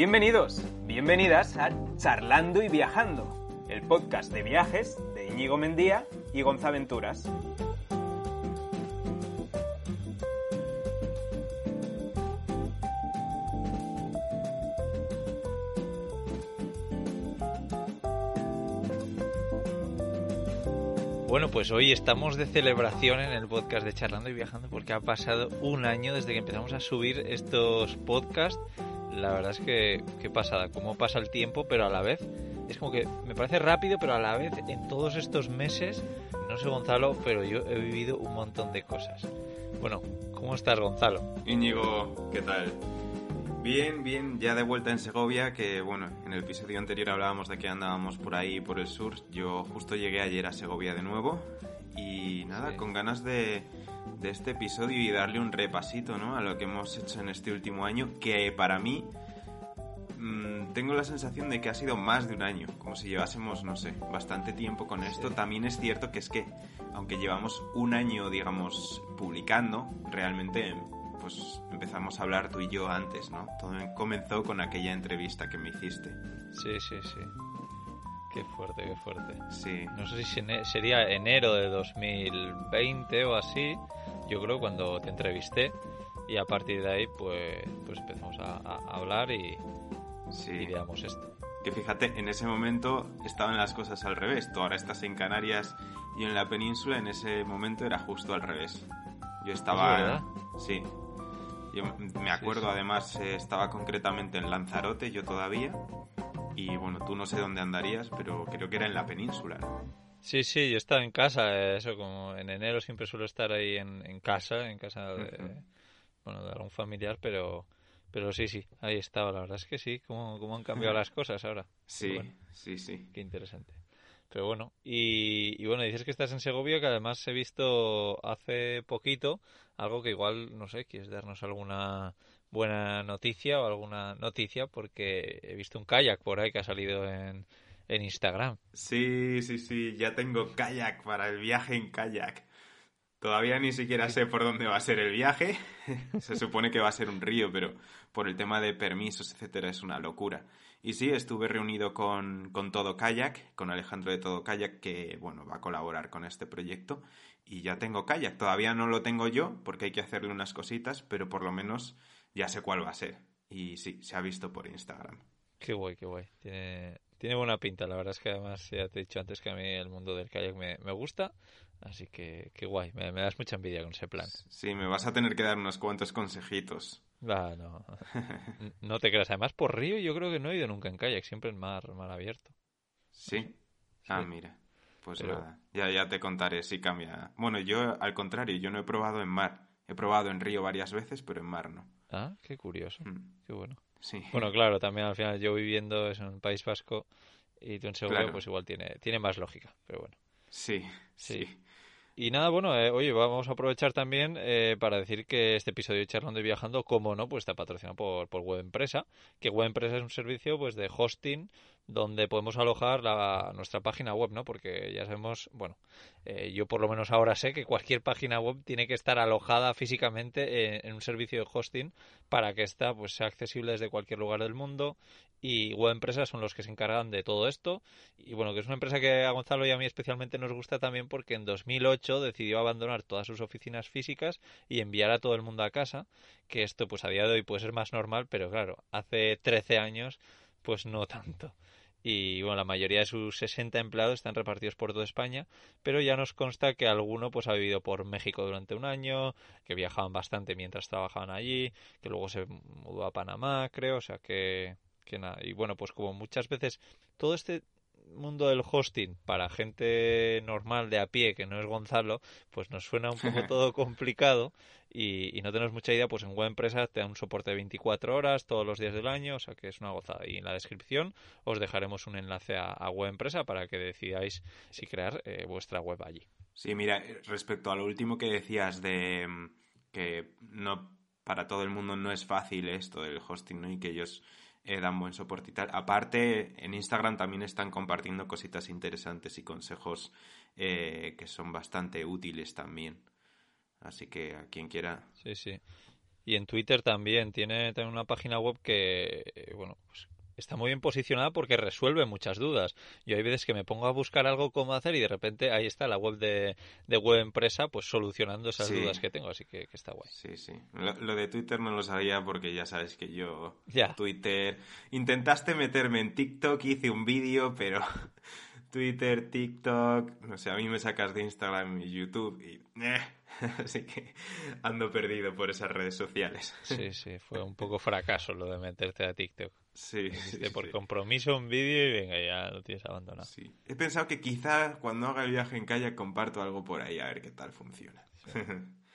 Bienvenidos, bienvenidas a Charlando y Viajando, el podcast de viajes de Íñigo Mendía y Gonza Venturas. Bueno, pues hoy estamos de celebración en el podcast de Charlando y Viajando porque ha pasado un año desde que empezamos a subir estos podcasts. La verdad es que qué pasada, cómo pasa el tiempo, pero a la vez es como que me parece rápido, pero a la vez en todos estos meses, no sé Gonzalo, pero yo he vivido un montón de cosas. Bueno, ¿cómo estás Gonzalo? Íñigo, ¿qué tal? Bien, bien, ya de vuelta en Segovia, que bueno, en el episodio anterior hablábamos de que andábamos por ahí, por el sur. Yo justo llegué ayer a Segovia de nuevo y nada, sí, con ganas de este episodio y darle un repasito, ¿no?, a lo que hemos hecho en este último año, que para mí tengo la sensación de que ha sido más de un año, como si llevásemos, no sé, bastante tiempo con esto. Sí. También es cierto que es que, aunque llevamos un año, digamos, publicando, realmente pues empezamos a hablar tú y yo antes, ¿no? Todo comenzó con aquella entrevista que me hiciste. Sí, sí, sí. Qué fuerte, qué fuerte. Sí. No sé si sería enero de 2020 o así, yo creo, cuando te entrevisté. Y a partir de ahí, pues empezamos a hablar y ideamos esto. Que fíjate, en ese momento estaban las cosas al revés. Tú ahora estás en Canarias y en la península, en ese momento era justo al revés. Yo estaba... ¿Es verdad? Sí. Yo me acuerdo, sí, sí. Además, estaba concretamente en Lanzarote, yo todavía, y bueno, tú no sé dónde andarías, pero creo que era en la península, ¿no? Sí, sí, yo estaba en casa, eso, como en enero siempre suelo estar ahí en casa de, uh-huh, bueno, de algún familiar, pero sí, sí, ahí estaba, la verdad es que sí, cómo han cambiado las cosas ahora. Sí, bueno, sí, sí. Qué interesante. Pero bueno, y bueno, dices que estás en Segovia, que además he visto hace poquito algo que igual, no sé, quieres darnos alguna buena noticia o alguna noticia, porque he visto un kayak por ahí que ha salido en Instagram. Sí, sí, sí, ya tengo kayak para el viaje en kayak. Todavía ni siquiera sé por dónde va a ser el viaje. Se supone que va a ser un río, pero por el tema de permisos, etcétera, es una locura. Y sí, estuve reunido con Todo Kayak, con Alejandro de Todo Kayak, que bueno, va a colaborar con este proyecto. Y ya tengo kayak. Todavía no lo tengo yo, porque hay que hacerle unas cositas, pero por lo menos ya sé cuál va a ser. Y sí, se ha visto por Instagram. Qué guay, qué guay. Tiene buena pinta. La verdad es que además, ya te he dicho antes que a mí el mundo del kayak me gusta. Así que qué guay, me das mucha envidia con ese plan. Sí, me vas a tener que dar unos cuantos consejitos. Ah, no. No te creas. Además, por río yo creo que no he ido nunca en kayak, siempre en mar abierto. ¿Sí? Sí. Ah, mira. Pues pero... nada, ya te contaré si cambia. Bueno, yo al contrario, yo no he probado en mar. He probado en río varias veces, pero en mar no. Ah, qué curioso. Qué bueno. Sí. Bueno, claro, también al final yo viviendo en un País Vasco y tú en Segovia, claro, pues igual tiene más lógica, pero bueno. Sí, sí, sí. Y nada, bueno, oye, vamos a aprovechar también para decir que este episodio de Charlando y Viajando, como no, pues está patrocinado por WebEmpresa, que WebEmpresa es un servicio pues de hosting donde podemos alojar nuestra página web, ¿no? Porque ya sabemos, bueno, yo por lo menos ahora sé que cualquier página web tiene que estar alojada físicamente en un servicio de hosting para que esta pues sea accesible desde cualquier lugar del mundo. Y WebEmpresa son los que se encargan de todo esto. Y bueno, que es una empresa que a Gonzalo y a mí especialmente nos gusta también porque en 2008 decidió abandonar todas sus oficinas físicas y enviar a todo el mundo a casa, que esto pues a día de hoy puede ser más normal, pero claro, hace 13 años pues no tanto. Y bueno, la mayoría de sus 60 empleados están repartidos por toda España, pero ya nos consta que alguno pues ha vivido por México durante un año, que viajaban bastante mientras trabajaban allí, que luego se mudó a Panamá, creo, o sea que nada. Y bueno, pues como muchas veces todo este mundo del hosting para gente normal de a pie que no es Gonzalo, pues nos suena un poco todo complicado y no tenemos mucha idea, pues en WebEmpresa te da un soporte de 24 horas todos los días del año, o sea que es una gozada. Y en la descripción os dejaremos un enlace a WebEmpresa para que decidáis si crear vuestra web allí. Sí, mira, respecto a lo último que decías de que no para todo el mundo no es fácil esto del hosting, ¿no? Y que ellos dan buen soporte y tal. Aparte, en Instagram también están compartiendo cositas interesantes y consejos que son bastante útiles también. Así que a quien quiera... Sí, sí. Y en Twitter también. Tiene una página web que, bueno, pues está muy bien posicionada porque resuelve muchas dudas. Yo hay veces que me pongo a buscar algo cómo hacer y de repente ahí está la web de WebEmpresa, pues solucionando esas dudas que tengo. Así que está guay. Sí, sí. Lo de Twitter no lo sabía porque ya sabes que yo... Ya. Twitter... Intentaste meterme en TikTok, hice un vídeo, pero... Twitter, TikTok... No sé, a mí me sacas de Instagram y YouTube y... Así que ando perdido por esas redes sociales. Sí, sí, fue un poco fracaso lo de meterte a TikTok. Sí, sí. Por compromiso un vídeo y venga, ya lo tienes abandonado. Sí. He pensado que quizá cuando haga el viaje en kayak comparto algo por ahí a ver qué tal funciona. Sí.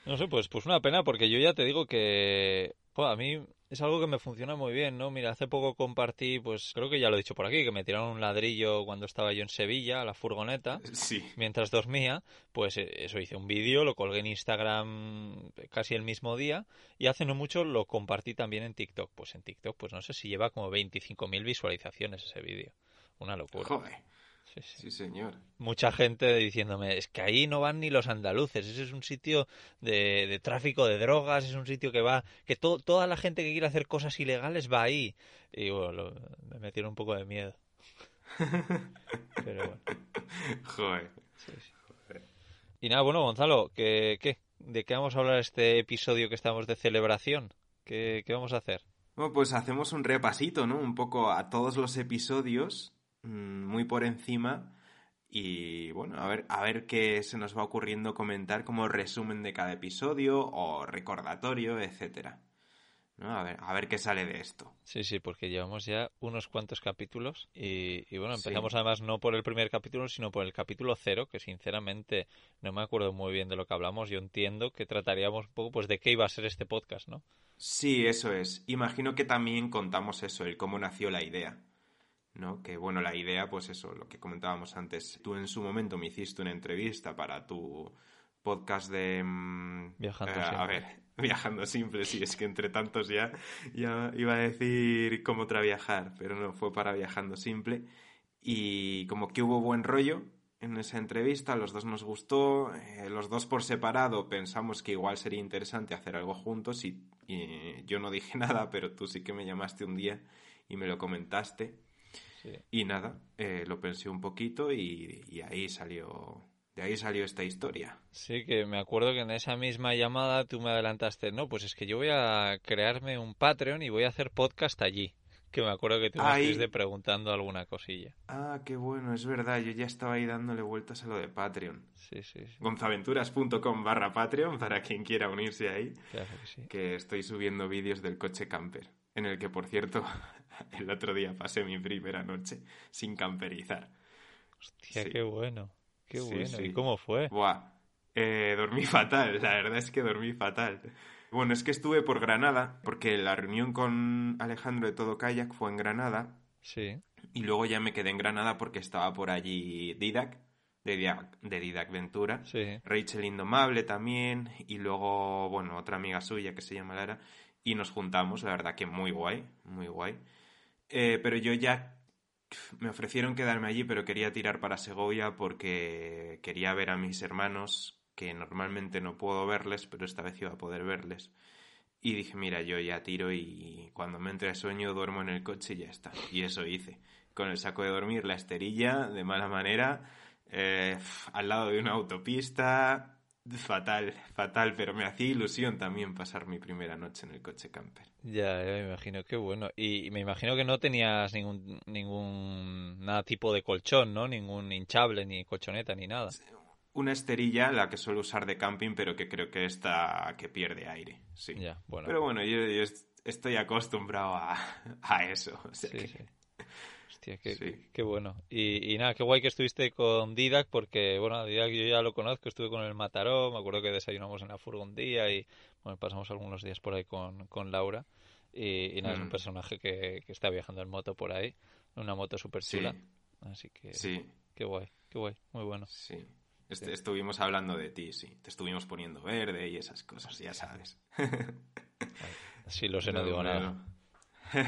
No sé, pues una pena porque yo ya te digo que... Joder, a mí... Es algo que me funciona muy bien, ¿no? Mira, hace poco compartí, pues creo que ya lo he dicho por aquí, que me tiraron un ladrillo cuando estaba yo en Sevilla, a la furgoneta, mientras dormía. Pues eso, hice un vídeo, lo colgué en Instagram casi el mismo día y hace no mucho lo compartí también en TikTok. Pues en TikTok, pues no sé si lleva como 25.000 visualizaciones ese vídeo. Una locura. Joder. Sí, sí. Sí, señor. Mucha gente diciéndome, es que ahí no van ni los andaluces, ese es un sitio de tráfico de drogas, es un sitio que va, que toda la gente que quiere hacer cosas ilegales va ahí. Y bueno, me metieron un poco de miedo. Pero bueno. Joder. Sí, sí. Joder. Y nada, bueno, Gonzalo, ¿qué? ¿De qué vamos a hablar este episodio que estamos de celebración? ¿Qué vamos a hacer? Bueno, pues hacemos un repasito, ¿no? Un poco a todos los episodios... muy por encima y bueno, a ver qué se nos va ocurriendo comentar como resumen de cada episodio o recordatorio, etcétera, ¿no? A ver qué sale de esto. Sí, sí, porque llevamos ya unos cuantos capítulos y bueno, empezamos además no por el primer capítulo, sino por el capítulo 0, que sinceramente no me acuerdo muy bien de lo que hablamos. Yo entiendo que trataríamos un poco pues de qué iba a ser este podcast, ¿no? Sí, eso es. Imagino que también contamos eso, el cómo nació la idea, ¿no? Que bueno, la idea, pues eso, lo que comentábamos antes. Tú en su momento me hiciste una entrevista para tu podcast de... Viajando Simple. A ver, Viajando Simple, sí, es que entre tantos ya iba a decir cómo traviajar, pero no, fue para Viajando Simple. Y como que hubo buen rollo en esa entrevista, a los dos nos gustó, los dos por separado pensamos que igual sería interesante hacer algo juntos y yo no dije nada, pero tú sí que me llamaste un día y me lo comentaste. Y nada, lo pensé un poquito y ahí salió, de ahí salió esta historia. Sí, que me acuerdo que en esa misma llamada tú me adelantaste, no, pues es que yo voy a crearme un Patreon y voy a hacer podcast allí. Que me acuerdo que tú me estuviste preguntando alguna cosilla. Ah, qué bueno, es verdad, yo ya estaba ahí dándole vueltas a lo de Patreon. Sí, sí, sí. Gonzaventuras.com/Patreon para quien quiera unirse ahí. Claro que sí. Que estoy subiendo vídeos del coche camper, en el que, por cierto, el otro día pasé mi primera noche sin camperizar. Hostia, sí. Qué bueno, qué sí, bueno. Sí. ¿Y cómo fue? Buah, dormí fatal, la verdad es que dormí fatal. Bueno, es que estuve por Granada, porque la reunión con Alejandro de Todo Kayak fue en Granada. Sí. Y luego ya me quedé en Granada porque estaba por allí Didac, de Didac Ventura. Sí. Rachel Indomable también. Y luego, bueno, otra amiga suya que se llama Lara. Y nos juntamos, la verdad que muy guay, muy guay. Pero yo ya... Me ofrecieron quedarme allí, pero quería tirar para Segovia porque quería ver a mis hermanos... que normalmente no puedo verles, pero esta vez iba a poder verles. Y dije, mira, yo ya tiro y cuando me entre el sueño duermo en el coche y ya está. Y eso hice. Con el saco de dormir, la esterilla, de mala manera, al lado de una autopista, fatal, fatal. Pero me hacía ilusión también pasar mi primera noche en el coche camper. Ya, me imagino, qué bueno. Y me imagino que no tenías ningún nada tipo de colchón, ¿no? Ningún hinchable, ni colchoneta, ni nada. Sí. Una esterilla, la que suelo usar de camping, pero que creo que esta que pierde aire, sí. Ya, bueno. Pero bueno, yo estoy acostumbrado a eso. O sea sí, que... sí. Hostia, qué bueno. Y nada, qué guay que estuviste con Didac, porque bueno, Didac yo ya lo conozco, estuve con el Mataró, me acuerdo que desayunamos en la furgo un día y bueno, pasamos algunos días por ahí con Laura. Y nada, es un personaje que está viajando en moto por ahí, una moto súper chula. Sí. Así que sí. Qué guay, muy bueno. Sí. Sí. Estuvimos hablando de ti, sí. Te estuvimos poniendo verde y esas cosas, ya sabes. Sí, lo sé, no digo nada. Sí.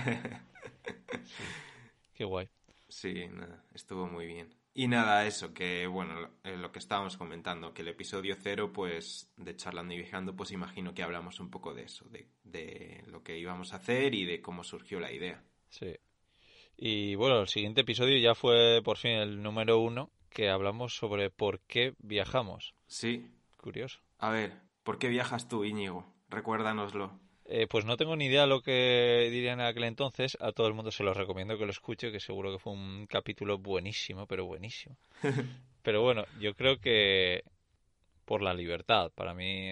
Qué guay. Sí, nada, estuvo muy bien. Y nada, eso, que bueno, lo que estábamos comentando, que el episodio 0, pues, de Charlando y Viajando, pues imagino que hablamos un poco de eso, de lo que íbamos a hacer y de cómo surgió la idea. Sí. Y bueno, el siguiente episodio ya fue por fin el número 1, que hablamos sobre por qué viajamos. Sí. Curioso. A ver, ¿por qué viajas tú, Íñigo? Recuérdanoslo. Pues no tengo ni idea lo que dirían en aquel entonces. A todo el mundo se los recomiendo que lo escuche, que seguro que fue un capítulo buenísimo, pero buenísimo. Pero bueno, yo creo que por la libertad. Para mí,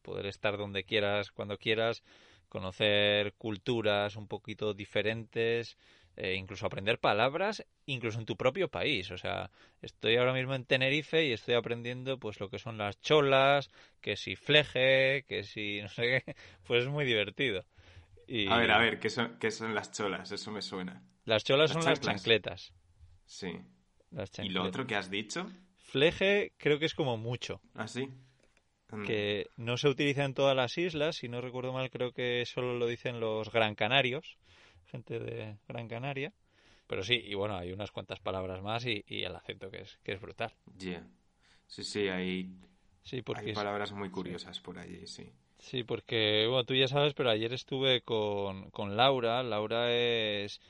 poder estar donde quieras, cuando quieras, conocer culturas un poquito diferentes, incluso aprender palabras, incluso en tu propio país. O sea, estoy ahora mismo en Tenerife y estoy aprendiendo pues lo que son las cholas, que si fleje, que si no sé qué, pues es muy divertido. Y... A ver, ¿qué son las cholas? Eso me suena. Las cholas son las chancletas. Sí. Las chancletas. ¿Y lo otro que has dicho? Fleje creo que es como mucho. ¿Ah, sí? Que no se utiliza en todas las islas, si no recuerdo mal creo que solo lo dicen los Gran Canarios, gente de Gran Canaria, pero sí, y bueno, hay unas cuantas palabras más y el acento que es brutal. Yeah. Sí, hay palabras muy curiosas por allí, sí. Sí, porque, bueno, tú ya sabes, pero ayer estuve con Laura. Laura es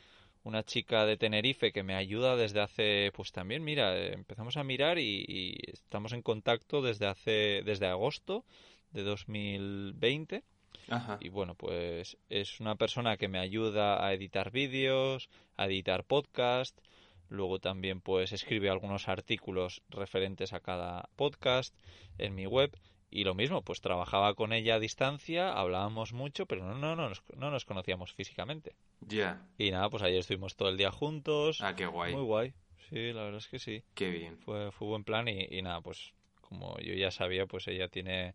una chica de Tenerife que me ayuda desde hace, pues también, mira, empezamos a mirar y estamos en contacto desde agosto de 2020. Ajá. Y bueno, pues es una persona que me ayuda a editar vídeos, a editar podcast, luego también pues escribe algunos artículos referentes a cada podcast en mi web. Y lo mismo, pues trabajaba con ella a distancia, hablábamos mucho, pero no nos conocíamos físicamente. Ya. Yeah. Y nada, pues ayer estuvimos todo el día juntos. Ah, qué guay. Muy guay. Sí, la verdad es que sí. Qué bien. Fue buen plan y nada, pues como yo ya sabía, pues ella tiene,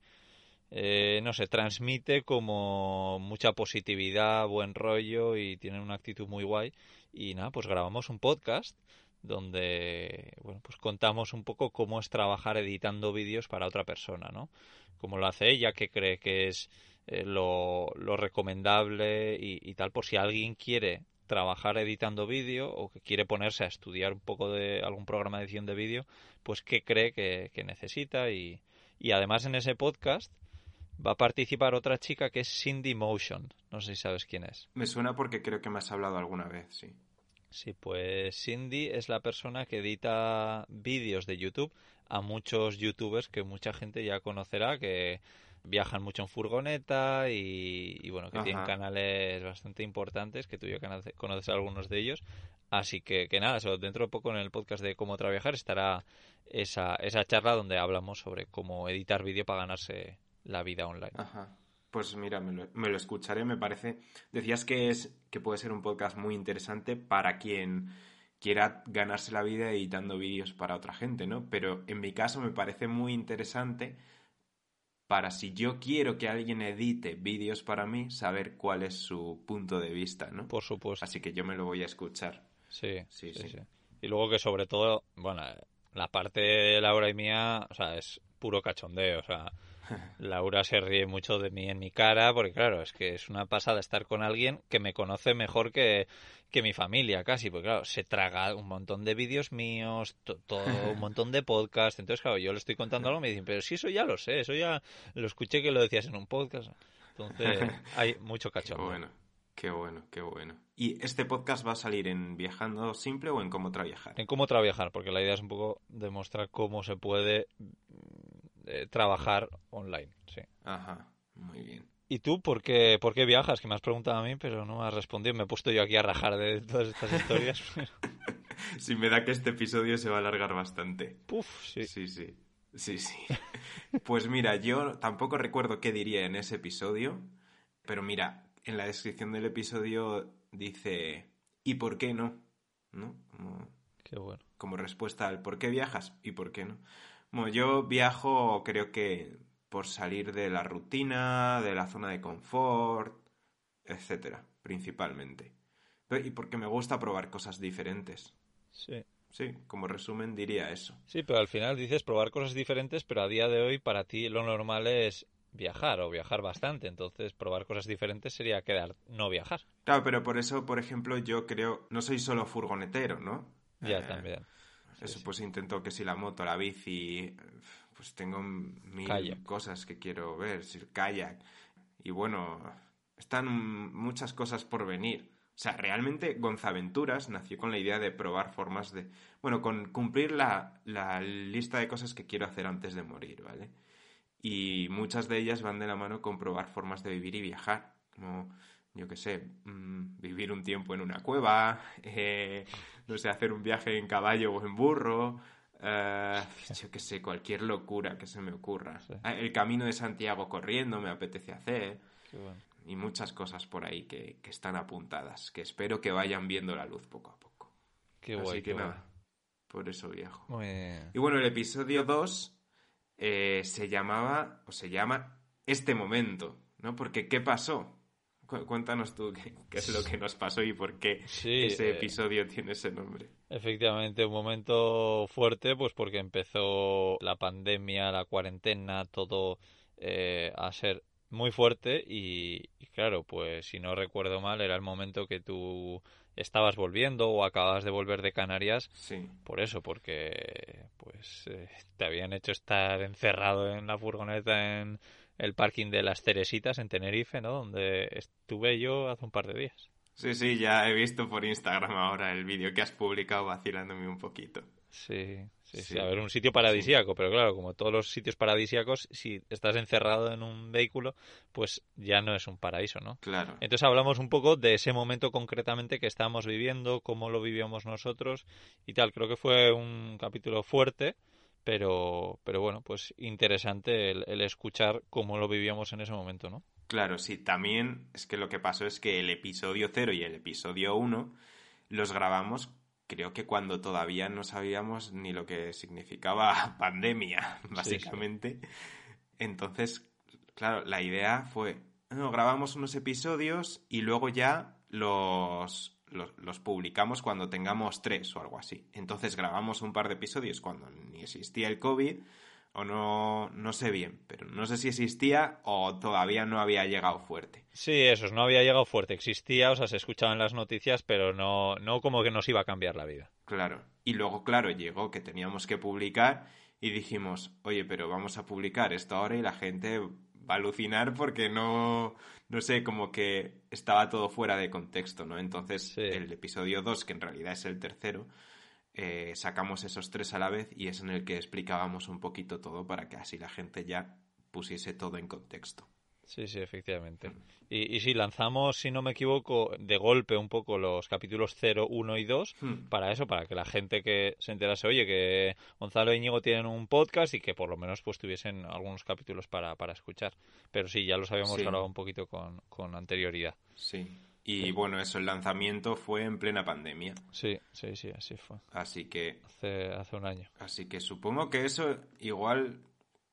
no sé, transmite como mucha positividad, buen rollo y tiene una actitud muy guay. Y nada, pues grabamos un podcast donde, bueno, pues contamos un poco cómo es trabajar editando vídeos para otra persona, ¿no? Cómo lo hace ella, qué cree que es lo recomendable y tal, por si alguien quiere trabajar editando vídeo o que quiere ponerse a estudiar un poco de algún programa de edición de vídeo, pues qué cree que necesita y además en ese podcast va a participar otra chica que es Cindy Motion, no sé si sabes quién es. Me suena porque creo que me has hablado alguna vez, sí. Sí, pues Cindy es la persona que edita vídeos de YouTube a muchos youtubers que mucha gente ya conocerá, que viajan mucho en furgoneta y bueno, que Ajá. tienen canales bastante importantes, que tú ya conoces a algunos de ellos. Así que nada, dentro de poco en el podcast de Cómo Viajar estará esa charla donde hablamos sobre cómo editar vídeo para ganarse la vida online. Ajá. Pues mira, me lo escucharé, me parece. Decías que puede ser un podcast muy interesante para quien quiera ganarse la vida editando vídeos para otra gente, ¿no? Pero en mi caso me parece muy interesante para si yo quiero que alguien edite vídeos para mí, saber cuál es su punto de vista, ¿no? Por supuesto. Así que yo me lo voy a escuchar. Sí. Y luego que sobre todo, bueno, la parte de Laura y mía, o sea, es puro cachondeo, o sea... Laura se ríe mucho de mí en mi cara porque claro, es que es una pasada estar con alguien que me conoce mejor que mi familia casi, porque claro, se traga un montón de vídeos míos, todo un montón de podcasts, entonces claro, yo le estoy contando algo y me dicen, pero sí, eso ya lo sé, eso ya lo escuché que lo decías en un podcast, entonces hay mucho cachorro. Qué bueno. ¿Y este podcast va a salir en Viajando Simple o en Cómo Viajar? En Cómo Viajar, porque la idea es un poco demostrar cómo se puede... trabajar online, sí. Ajá, muy bien. ¿Y tú por qué viajas? Que me has preguntado a mí, pero no me has respondido. Me he puesto yo aquí a rajar de todas estas historias. Sí, me da que este episodio se va a alargar bastante. Puf, sí. Sí. Pues mira, yo tampoco recuerdo qué diría en ese episodio, pero mira, en la descripción del episodio dice, ¿y por qué no? ¿No? Qué bueno. Como respuesta al ¿por qué viajas? ¿Y por qué no? Bueno, yo viajo creo que por salir de la rutina, de la zona de confort, etcétera, principalmente. Y porque me gusta probar cosas diferentes. Sí. Sí, como resumen diría eso. Sí, pero al final dices probar cosas diferentes, pero a día de hoy para ti lo normal es viajar o viajar bastante. Entonces probar cosas diferentes sería quedar no viajar. Claro, pero por eso, por ejemplo, yo creo... No soy solo furgonetero, ¿no? Ya, también. Eso sí. Pues intento que si la moto, la bici, pues tengo mil kayak. Cosas que quiero ver, si el kayak. Y bueno, están muchas cosas por venir. O sea, realmente Gonza Venturas nació con la idea de probar formas de... Bueno, con cumplir la lista de cosas que quiero hacer antes de morir, ¿vale? Y muchas de ellas van de la mano con probar formas de vivir y viajar. Como, yo qué sé, vivir un tiempo en una cueva, no sé, hacer un viaje en caballo o en burro, yo qué sé, cualquier locura que se me ocurra. Sí. El Camino de Santiago corriendo me apetece hacer. Qué bueno. Y muchas cosas por ahí que están apuntadas, que espero que vayan viendo la luz poco a poco. Qué guay. Así que nada, guay. Por eso viajo. Muy bien. Y bueno, el episodio 2 se llamaba, o se llama, Este Momento, ¿no? Porque ¿qué pasó? Cuéntanos tú qué es lo que nos pasó y por qué ese episodio tiene ese nombre. Efectivamente, un momento fuerte, pues porque empezó la pandemia, la cuarentena, todo a ser muy fuerte y claro, pues si no recuerdo mal, era el momento que tú estabas volviendo o acababas de volver de Canarias. Sí. Por eso, porque pues te habían hecho estar encerrado en la furgoneta en el parking de Las Teresitas en Tenerife, ¿no? Donde estuve yo hace un par de días. Sí, sí, ya he visto por Instagram ahora el vídeo que has publicado vacilándome un poquito. Sí. A ver, un sitio paradisíaco, sí. Pero claro, como todos los sitios paradisíacos, si estás encerrado en un vehículo, pues ya no es un paraíso, ¿no? Claro. Entonces hablamos un poco de ese momento concretamente que estábamos viviendo, cómo lo vivíamos nosotros y tal. Creo que fue un capítulo fuerte. Pero bueno, pues interesante el escuchar cómo lo vivíamos en ese momento, ¿no? Claro, sí. También es que lo que pasó es que el episodio 0 y el episodio 1 los grabamos, creo que cuando todavía no sabíamos ni lo que significaba pandemia, básicamente. Sí. Entonces, claro, la idea fue, no, grabamos unos episodios y luego ya los publicamos cuando tengamos 3 o algo así. Entonces grabamos un par de episodios cuando ni existía el COVID o no sé bien, pero no sé si existía o todavía no había llegado fuerte. Sí, eso, no había llegado fuerte. Existía, o sea, se escuchaban las noticias, pero no como que nos iba a cambiar la vida. Claro. Y luego, claro, llegó que teníamos que publicar y dijimos, oye, pero vamos a publicar esto ahora y la gente va a alucinar porque no sé, como que estaba todo fuera de contexto, ¿no? Entonces, sí. El episodio 2, que en realidad es el tercero, sacamos esos 3 a la vez y es en el que explicábamos un poquito todo para que así la gente ya pusiese todo en contexto. Sí, efectivamente. Y sí, lanzamos, si no me equivoco, de golpe un poco los capítulos 0, 1 y 2 para eso, para que la gente que se enterase, oye, que Gonzalo e Íñigo tienen un podcast y que por lo menos pues tuviesen algunos capítulos para escuchar. Pero sí, ya los habíamos hablado un poquito con anterioridad. Sí. Y bueno, eso, el lanzamiento fue en plena pandemia. Sí, así fue. Así que... Hace un año. Así que supongo que eso igual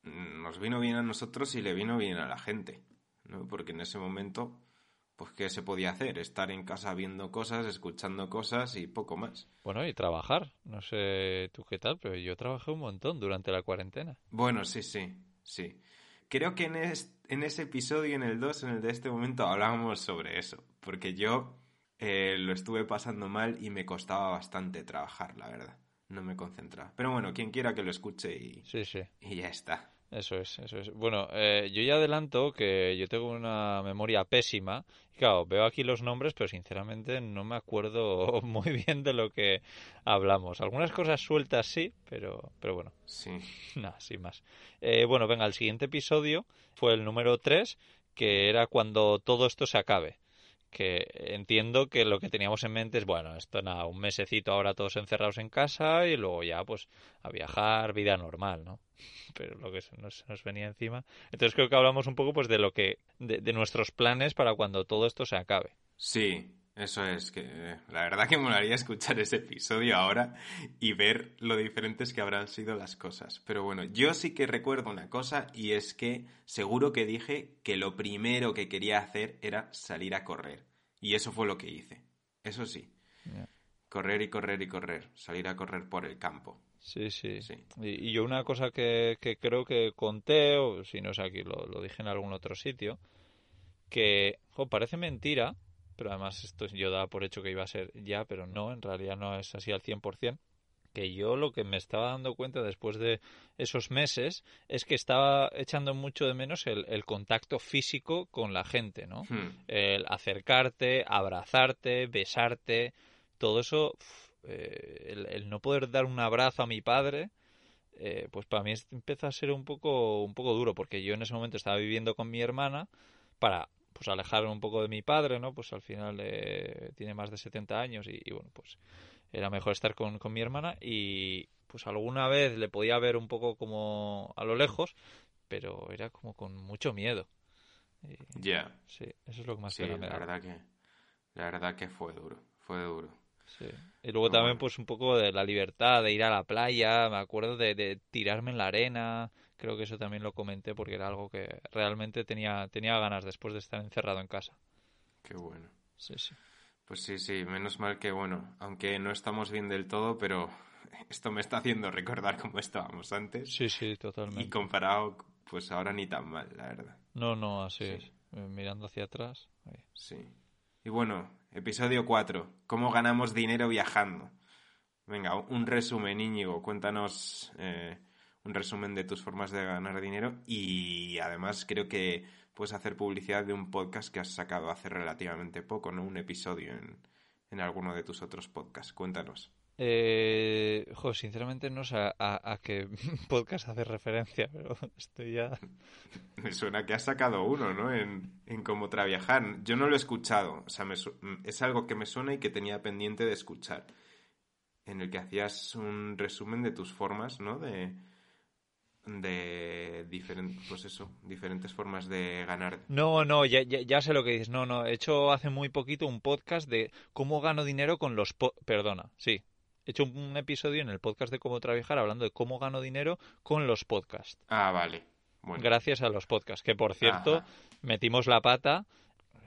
nos vino bien a nosotros y le vino bien a la gente, ¿no? Porque en ese momento, pues, ¿qué se podía hacer? Estar en casa viendo cosas, escuchando cosas y poco más. Bueno, y trabajar. No sé tú qué tal, pero yo trabajé un montón durante la cuarentena. Bueno, sí. Creo que en ese episodio, en el 2, en el de Este Momento, hablábamos sobre eso. Porque yo lo estuve pasando mal y me costaba bastante trabajar, la verdad. No me concentraba. Pero bueno, quien quiera que lo escuche y, y ya está. Eso es. Bueno, yo ya adelanto que yo tengo una memoria pésima. Claro, veo aquí los nombres, pero sinceramente no me acuerdo muy bien de lo que hablamos. Algunas cosas sueltas sí, pero bueno. Sí. Nada, sin más. Bueno, venga, el siguiente episodio fue el número 3, que era cuando todo esto se acabe. Que entiendo que lo que teníamos en mente es, bueno, esto nada, un mesecito ahora todos encerrados en casa y luego ya pues a viajar, vida normal, ¿no? Pero lo que se nos venía encima. Entonces creo que hablamos un poco pues de lo que de nuestros planes para cuando todo esto se acabe. Sí, eso es, que la verdad que molaría escuchar ese episodio ahora y ver lo diferentes que habrán sido las cosas. Pero bueno, yo sí que recuerdo una cosa y es que seguro que dije que lo primero que quería hacer era salir a correr. Y eso fue lo que hice. Eso sí. Yeah. Correr y correr y correr. Salir a correr por el campo. Sí. Y yo una cosa que creo que conté, o si no es aquí, lo dije en algún otro sitio, que parece mentira, pero además esto yo daba por hecho que iba a ser ya, pero no, en realidad no es así al 100%, que yo lo que me estaba dando cuenta después de esos meses es que estaba echando mucho de menos el contacto físico con la gente, ¿no? El acercarte, abrazarte, besarte, todo eso, el no poder dar un abrazo a mi padre, pues para mí empieza a ser un poco duro, porque yo en ese momento estaba viviendo con mi hermana para pues alejarme un poco de mi padre, ¿no? Pues al final tiene más de 70 años y bueno, pues era mejor estar con mi hermana, y pues alguna vez le podía ver un poco como a lo lejos, pero era como con mucho miedo. Ya. Yeah. Sí, eso es lo que más me da. La verdad que fue duro. Sí. Y luego también pues un poco de la libertad de ir a la playa, me acuerdo de tirarme en la arena, creo que eso también lo comenté porque era algo que realmente tenía ganas después de estar encerrado en casa. Qué bueno. Sí, sí. Pues sí, menos mal que, bueno, aunque no estamos bien del todo, pero esto me está haciendo recordar cómo estábamos antes. Sí, totalmente. Y comparado, pues ahora ni tan mal, la verdad. No, así sí. Es. Mirando hacia atrás. Ahí. Sí. Y bueno, episodio 4, ¿cómo ganamos dinero viajando? Venga, un resumen, Íñigo, cuéntanos un resumen de tus formas de ganar dinero, y además creo que puedes hacer publicidad de un podcast que has sacado hace relativamente poco, ¿no? Un episodio en alguno de tus otros podcasts. Cuéntanos. Sinceramente no sé a qué podcast hace referencia, pero estoy ya... Me suena que has sacado uno, ¿no? En Cómo Viajar. Yo no lo he escuchado. O sea, es algo que me suena y que tenía pendiente de escuchar. En el que hacías un resumen de tus formas, ¿no? De diferentes formas de ganar. No, ya sé lo que dices. No, he hecho hace muy poquito un podcast de cómo gano dinero con los... Perdona, sí. He hecho un episodio en el podcast de Cómo Viajar hablando de cómo gano dinero con los podcasts. Ah, vale. Bueno. Gracias a los podcasts, que por cierto, ajá, metimos la pata.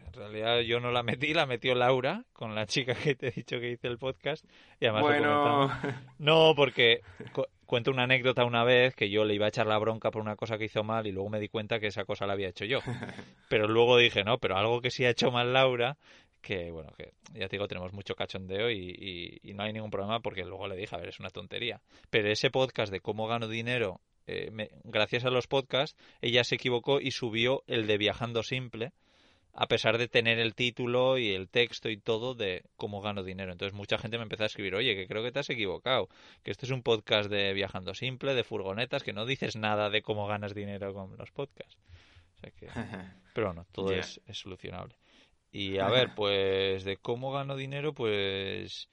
En realidad yo no la metí, la metió Laura, con la chica que te he dicho que hice el podcast. Y además bueno... No, porque... Cuento una anécdota una vez que yo le iba a echar la bronca por una cosa que hizo mal y luego me di cuenta que esa cosa la había hecho yo. Pero luego dije, no, pero algo que sí ha hecho mal Laura, que bueno, que ya te digo, tenemos mucho cachondeo y no hay ningún problema porque luego le dije, a ver, es una tontería. Pero ese podcast de cómo gano dinero, gracias a los podcasts, ella se equivocó y subió el de Viajando Simple, a pesar de tener el título y el texto y todo de cómo gano dinero. Entonces mucha gente me empezó a escribir, oye, que creo que te has equivocado, que este es un podcast de Viajando Simple, de furgonetas, que no dices nada de cómo ganas dinero con los podcasts. O sea que... Pero bueno, todo es solucionable. Y a ver, pues de cómo gano dinero, pues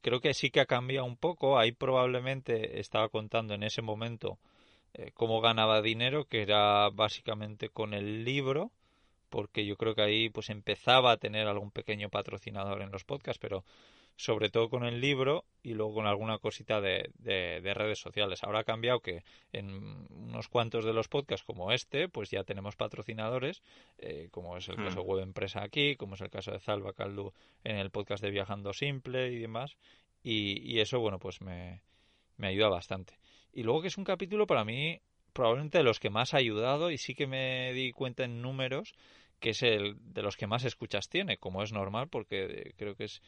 creo que sí que ha cambiado un poco. Ahí probablemente estaba contando en ese momento cómo ganaba dinero, que era básicamente con el libro, porque yo creo que ahí pues empezaba a tener algún pequeño patrocinador en los podcasts, pero sobre todo con el libro y luego con alguna cosita de redes sociales. Ahora ha cambiado que en unos cuantos de los podcasts como este, pues ya tenemos patrocinadores, como es el caso de WebEmpresa aquí, como es el caso de Zalba Caldú en el podcast de Viajando Simple y demás. Y eso, bueno, pues me ayuda bastante. Y luego que es un capítulo para mí probablemente de los que más ha ayudado, y sí que me di cuenta en números que es el de los que más escuchas tiene, como es normal, porque creo que es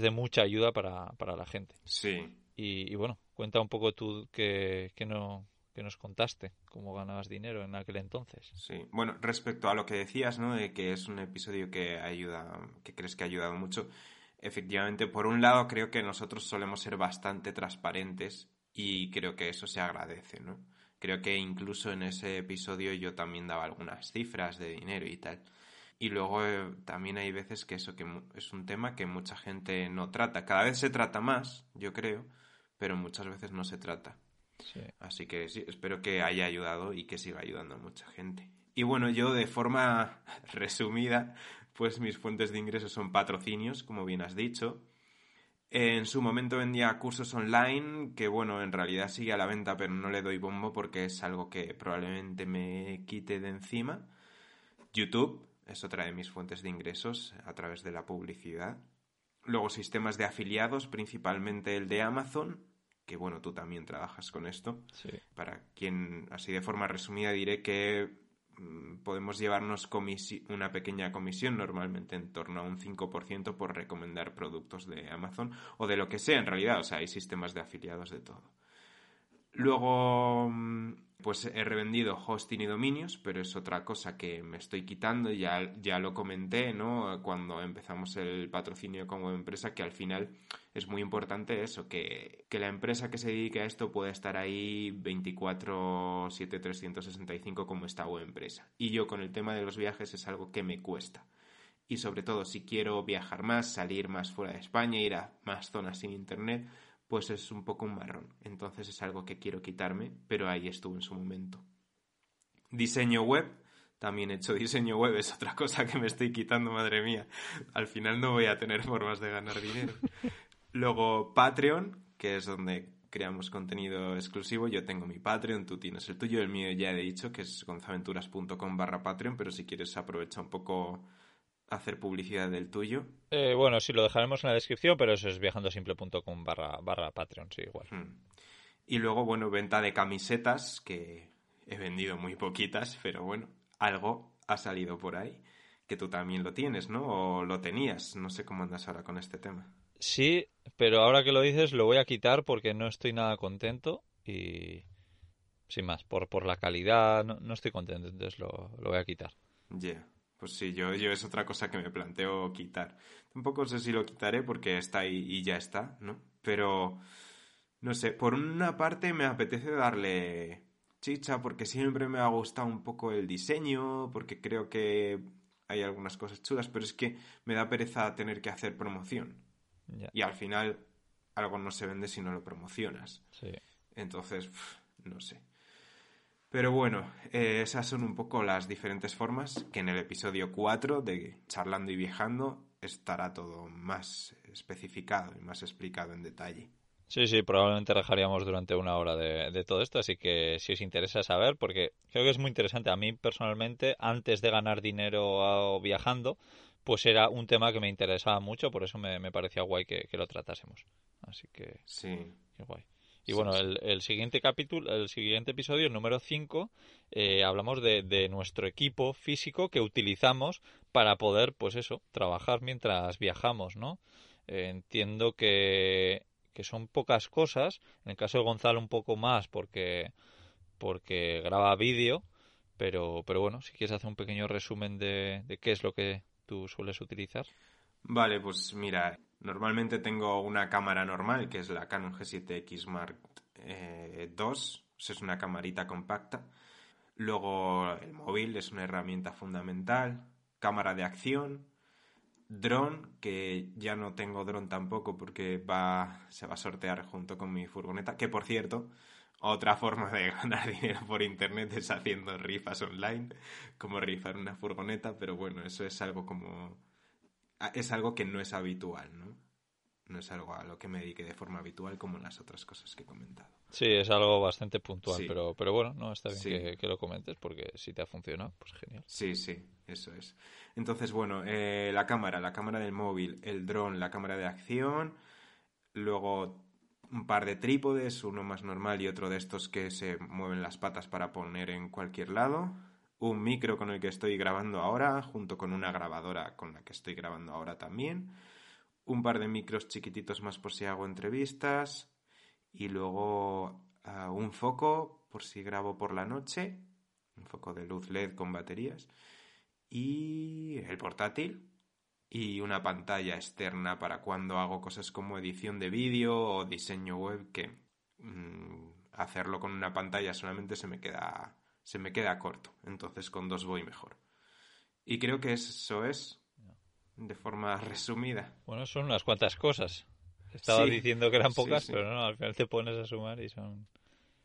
de mucha ayuda para la gente. Sí. Y bueno, cuenta un poco tú que nos contaste, cómo ganabas dinero en aquel entonces. Sí. Bueno, respecto a lo que decías, ¿no? De que es un episodio que ayuda, que crees que ha ayudado mucho. Efectivamente, por un lado, creo que nosotros solemos ser bastante transparentes y creo que eso se agradece, ¿no? Creo que incluso en ese episodio yo también daba algunas cifras de dinero y tal. Y luego también hay veces que eso que es un tema que mucha gente no trata. Cada vez se trata más, yo creo, pero muchas veces no se trata. Sí. Así que sí, espero que haya ayudado y que siga ayudando a mucha gente. Y bueno, yo de forma resumida, pues mis fuentes de ingresos son patrocinios, como bien has dicho. En su momento vendía cursos online, que bueno, en realidad sigue a la venta, pero no le doy bombo porque es algo que probablemente me quite de encima. YouTube es otra de mis fuentes de ingresos a través de la publicidad. Luego sistemas de afiliados, principalmente el de Amazon, que bueno, tú también trabajas con esto. Sí. Para quien, así de forma resumida, diré que podemos llevarnos una pequeña comisión, normalmente en torno a un 5%, por recomendar productos de Amazon o de lo que sea en realidad. O sea, hay sistemas de afiliados de todo. Luego, pues he revendido hosting y dominios, pero es otra cosa que me estoy quitando. Ya lo comenté, ¿no?, cuando empezamos el patrocinio como empresa, que al final es muy importante eso, que la empresa que se dedique a esto pueda estar ahí 24/7, 365 como está WebEmpresa. Y yo con el tema de los viajes es algo que me cuesta. Y sobre todo, si quiero viajar más, salir más fuera de España, ir a más zonas sin internet, pues es un poco un marrón. Entonces es algo que quiero quitarme, pero ahí estuvo en su momento. Diseño web. También he hecho diseño web. Es otra cosa que me estoy quitando, madre mía. Al final no voy a tener formas de ganar dinero. Luego Patreon, que es donde creamos contenido exclusivo. Yo tengo mi Patreon, tú tienes el tuyo. El mío ya he dicho que es gonzaventuras.com/Patreon, pero si quieres aprovecha un poco hacer publicidad del tuyo. Bueno, sí, lo dejaremos en la descripción, pero eso es viajandosimple.com/Patreon, sí, igual. Y luego, bueno, venta de camisetas, que he vendido muy poquitas, pero bueno, algo ha salido por ahí, que tú también lo tienes, ¿no? O lo tenías, no sé cómo andas ahora con este tema. Sí, pero ahora que lo dices lo voy a quitar porque no estoy nada contento y sin más, por la calidad no estoy contento, entonces lo voy a quitar. Yeah. Pues sí, yo es otra cosa que me planteo quitar. Tampoco sé si lo quitaré porque está ahí y ya está, ¿no? Pero, no sé, por una parte me apetece darle chicha porque siempre me ha gustado un poco el diseño, porque creo que hay algunas cosas chulas, pero es que me da pereza tener que hacer promoción. Yeah. Y al final algo no se vende si no lo promocionas. Sí. Entonces, no sé. Pero bueno, esas son un poco las diferentes formas, que en el episodio 4 de Charlando y Viajando estará todo más especificado y más explicado en detalle. Sí, probablemente rajaríamos durante una hora de todo esto, así que si os interesa saber, porque creo que es muy interesante. A mí personalmente, antes de ganar dinero viajando, pues era un tema que me interesaba mucho, por eso me parecía guay que lo tratásemos. Así que sí, qué guay. Y bueno, el siguiente capítulo, el siguiente episodio, el número 5, hablamos de nuestro equipo físico que utilizamos para poder, pues eso, trabajar mientras viajamos, ¿no? Entiendo que son pocas cosas, en el caso de Gonzalo un poco más porque graba vídeo, pero bueno, si quieres hacer un pequeño resumen de qué es lo que tú sueles utilizar. Vale, pues mira, normalmente tengo una cámara normal, que es la Canon G7X Mark II. Es una camarita compacta. Luego el móvil es una herramienta fundamental. Cámara de acción. Dron, que ya no tengo dron tampoco porque se va a sortear junto con mi furgoneta. Que, por cierto, otra forma de ganar dinero por internet es haciendo rifas online. Como rifar una furgoneta, pero bueno, eso es algo como... Es algo que no es habitual, ¿no? No es algo a lo que me dedique de forma habitual como las otras cosas que he comentado. Sí, es algo bastante puntual, sí. pero bueno, no está bien, sí, que lo comentes porque si te ha funcionado, pues genial. Sí, eso es. Entonces, bueno, la cámara del móvil, el dron, la cámara de acción, luego un par de trípodes, uno más normal y otro de estos que se mueven las patas para poner en cualquier lado. Un micro con el que estoy grabando ahora, junto con una grabadora con la que estoy grabando ahora también. Un par de micros chiquititos más por si hago entrevistas. Y luego un foco por si grabo por la noche. Un foco de luz LED con baterías. Y el portátil. Y una pantalla externa para cuando hago cosas como edición de vídeo o diseño web, que hacerlo con una pantalla solamente se me queda corto, entonces con dos voy mejor. Y creo que eso es, de forma resumida. Bueno, son unas cuantas cosas. Estaba diciendo que eran pocas, sí. Pero no, al final te pones a sumar y son...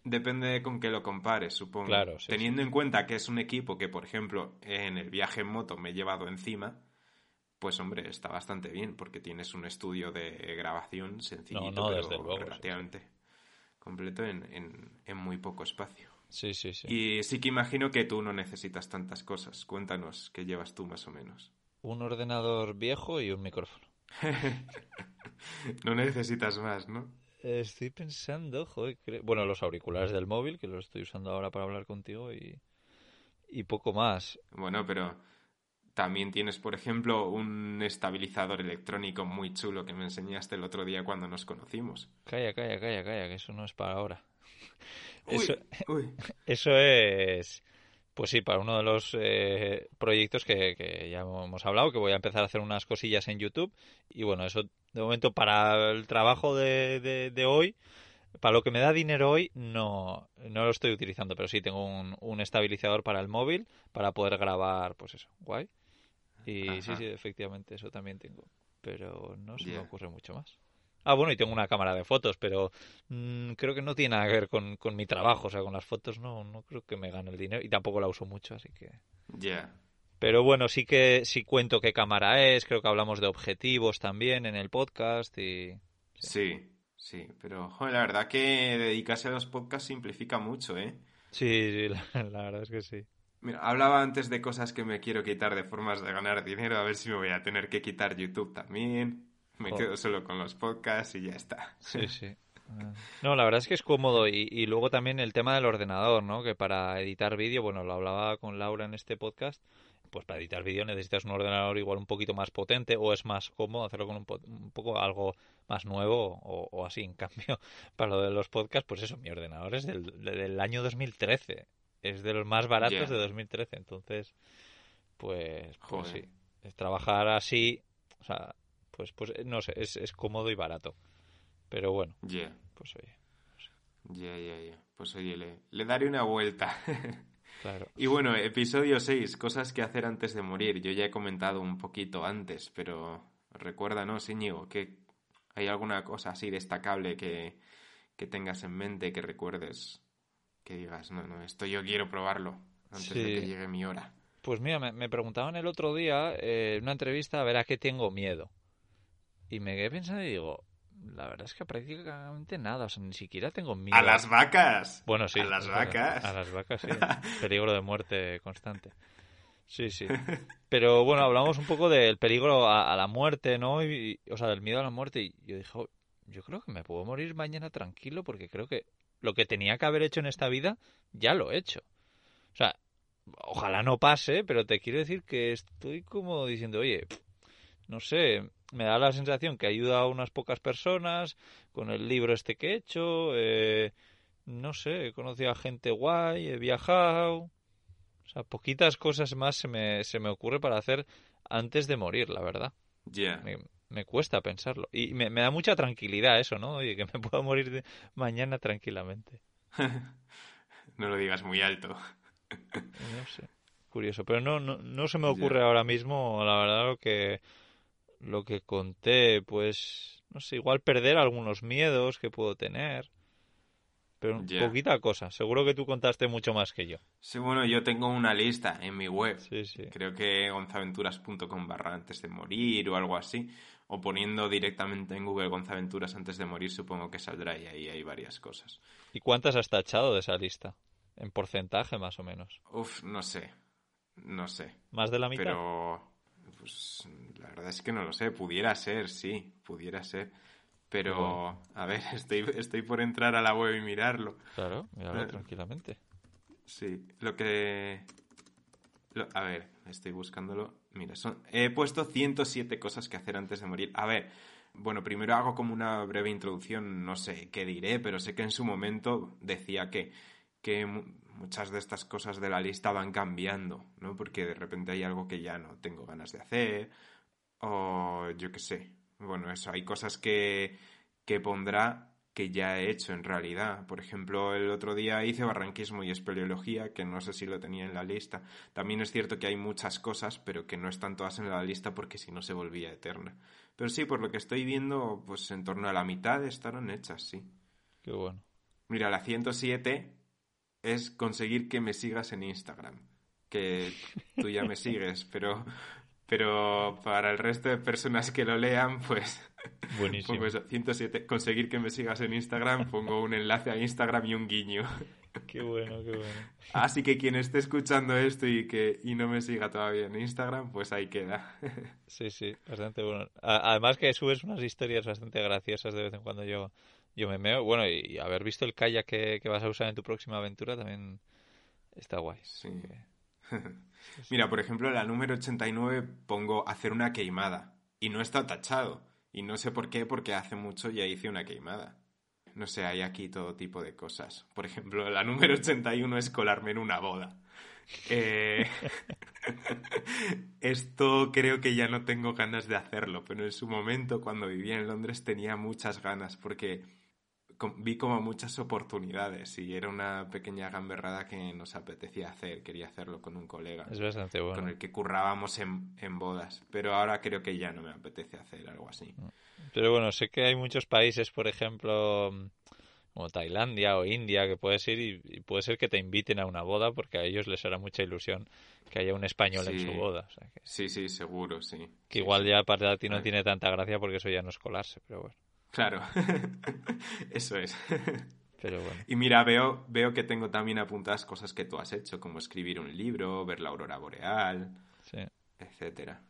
Depende de con qué lo compares, supongo. Claro, sí, Teniendo en cuenta que es un equipo que, por ejemplo, en el viaje en moto me he llevado encima, pues hombre, está bastante bien, porque tienes un estudio de grabación sencillito, pero luego, relativamente completo en muy poco espacio. Sí. Y sí que imagino que tú no necesitas tantas cosas. Cuéntanos, ¿qué llevas tú más o menos? Un ordenador viejo y un micrófono. No necesitas más, ¿no? Estoy pensando, los auriculares del móvil, que los estoy usando ahora para hablar contigo, y y poco más. Bueno, pero también tienes, por ejemplo, un estabilizador electrónico muy chulo que me enseñaste el otro día cuando nos conocimos. Calla, que eso no es para ahora. Uy. Eso es... Pues sí, para uno de los proyectos que ya hemos hablado, que voy a empezar a hacer unas cosillas en YouTube. Y bueno, eso de momento para el trabajo de hoy, para lo que me da dinero hoy, no lo estoy utilizando. Pero sí, tengo un estabilizador para el móvil para poder grabar, pues eso, guay. Y ajá. Sí, efectivamente, eso también tengo. Pero no se me ocurre mucho más. Ah, bueno, y tengo una cámara de fotos, pero creo que no tiene nada que ver con mi trabajo. O sea, con las fotos no creo que me gane el dinero y tampoco la uso mucho, así que... Pero bueno, sí cuento qué cámara es, creo que hablamos de objetivos también en el podcast y... Sí, pero joder, la verdad que dedicarse a los podcasts simplifica mucho, ¿eh? Sí, la verdad es que sí. Mira, hablaba antes de cosas que me quiero quitar de formas de ganar dinero, a ver si me voy a tener que quitar YouTube también... Me quedo solo con los podcasts y ya está. Sí. No, la verdad es que es cómodo. Y luego también el tema del ordenador, ¿no? Que para editar vídeo, bueno, lo hablaba con Laura en este podcast, pues para editar vídeo necesitas un ordenador igual un poquito más potente o es más cómodo hacerlo con un poco algo más nuevo o así. En cambio, para lo de los podcasts, pues eso, mi ordenador es del año 2013. Es de los más baratos de 2013. Entonces, pues sí. Es trabajar así, o sea... Pues no sé, es cómodo y barato. Pero bueno, pues oye. Ya. Pues oye, le daré una vuelta. Claro. Y bueno, episodio 6, cosas que hacer antes de morir. Yo ya he comentado un poquito antes, pero recuérdanos, Íñigo, que hay alguna cosa así destacable que tengas en mente, que recuerdes, que digas, no, esto yo quiero probarlo antes de que llegue mi hora. Pues mira, me preguntaban el otro día en una entrevista, a ver a qué tengo miedo. Y me quedé pensando y digo, la verdad es que prácticamente nada, o sea, ni siquiera tengo miedo. ¡A las vacas! Bueno, sí. A las vacas, sí. Peligro de muerte constante. Sí. Pero bueno, hablamos un poco del peligro a la muerte, ¿no? O sea, del miedo a la muerte. Y yo dije, yo creo que me puedo morir mañana tranquilo porque creo que lo que tenía que haber hecho en esta vida ya lo he hecho. O sea, ojalá no pase, pero te quiero decir que estoy como diciendo, oye, no sé... Me da la sensación que ayuda a unas pocas personas con el libro este que he hecho. No sé, he conocido a gente guay, he viajado. O sea, poquitas cosas más se me ocurre para hacer antes de morir, la verdad. Me cuesta pensarlo. Y me da mucha tranquilidad eso, ¿no? Oye, que me puedo morir mañana tranquilamente. No lo digas muy alto. No sé, curioso. Pero no se me ocurre ahora mismo, la verdad, lo que conté, pues no sé, igual perder algunos miedos que puedo tener, pero poquita cosa. Seguro que tú contaste mucho más que yo. Sí, bueno, yo tengo una lista en mi web, creo que gonzaventuras.com/antes de morir o algo así, o poniendo directamente en Google Gonzaventuras antes de morir, supongo que saldrá y ahí hay varias cosas. ¿Y cuántas has tachado de esa lista? En porcentaje más o menos. No sé. ¿Más de la mitad? Pero... Pues la verdad es que no lo sé, pudiera ser, pero bueno. A ver, estoy por entrar a la web y mirarlo. Claro, míralo tranquilamente. Sí, a ver, estoy buscándolo, mira, he puesto 107 cosas que hacer antes de morir. A ver, bueno, primero hago como una breve introducción, no sé qué diré, pero sé que en su momento decía que muchas de estas cosas de la lista van cambiando, ¿no? Porque de repente hay algo que ya no tengo ganas de hacer, o yo qué sé. Bueno, eso, hay cosas que pondrá que ya he hecho en realidad. Por ejemplo, el otro día hice barranquismo y espeleología, que no sé si lo tenía en la lista. También es cierto que hay muchas cosas, pero que no están todas en la lista porque si no se volvía eterna. Pero sí, por lo que estoy viendo, pues en torno a la mitad estarán hechas, sí. Qué bueno. Mira, la 107... es conseguir que me sigas en Instagram, que tú ya me sigues, pero para el resto de personas que lo lean, pues buenísimo. Pongo eso, 107, conseguir que me sigas en Instagram, pongo un enlace a Instagram y un guiño. Qué bueno. Así que quien esté escuchando esto y no me siga todavía en Instagram, pues ahí queda. Sí, bastante bueno. Además que subes unas historias bastante graciosas de vez en cuando yo me meo. Bueno, y haber visto el kayak que vas a usar en tu próxima aventura también está guay. Sí. Mira, por ejemplo, la número 89 pongo hacer una queimada y no está tachado. Y no sé por qué, porque hace mucho ya hice una queimada. No sé, hay aquí todo tipo de cosas. Por ejemplo, la número 81 es colarme en una boda. Esto creo que ya no tengo ganas de hacerlo, pero en su momento, cuando vivía en Londres, tenía muchas ganas porque vi como muchas oportunidades y era una pequeña gamberrada que nos apetecía hacer. Quería hacerlo con un colega, es bastante bueno, con el que currábamos en bodas, pero ahora creo que ya no me apetece hacer algo así. Pero bueno, sé que hay muchos países, por ejemplo, como Tailandia o India, que puedes ir y puede ser que te inviten a una boda porque a ellos les hará mucha ilusión que haya un español, sí, en su boda. O sea que... Sí, seguro, sí. Que sí, igual sí. Ya para ti no tiene tanta gracia porque eso ya no es colarse, pero bueno. Claro, eso es. Pero bueno. Y mira, veo que tengo también apuntadas cosas que tú has hecho, como escribir un libro, ver la aurora boreal, sí, etcétera.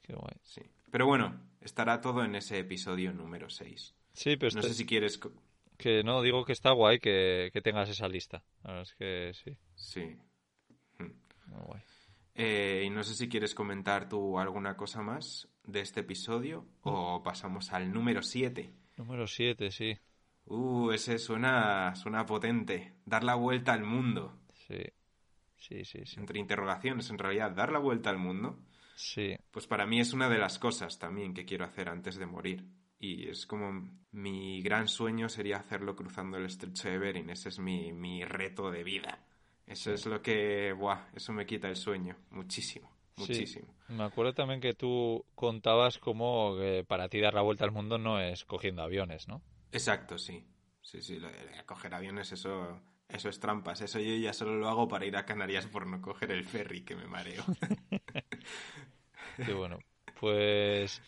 Qué guay. Sí. Pero bueno, estará todo en ese episodio número 6. Sí, pero... No sé si quieres... Que no, digo que está guay que tengas esa lista. La verdad es que sí. Sí. Guay. Y no sé si quieres comentar tú alguna cosa más de este episodio o pasamos al número 7. Número 7, sí. Ese suena potente. Dar la vuelta al mundo. Sí. Entre interrogaciones, en realidad, dar la vuelta al mundo. Sí. Pues para mí es una de las cosas también que quiero hacer antes de morir. Y es como mi gran sueño sería hacerlo cruzando el estrecho de Bering. Ese es mi reto de vida. Eso es lo que... eso me quita el sueño. Muchísimo. Sí. Me acuerdo también que tú contabas como que para ti dar la vuelta al mundo no es cogiendo aviones, ¿no? Exacto, sí. Sí, lo de coger aviones, eso es trampas. Eso yo ya solo lo hago para ir a Canarias por no coger el ferry, que me mareo. Qué bueno. Pues...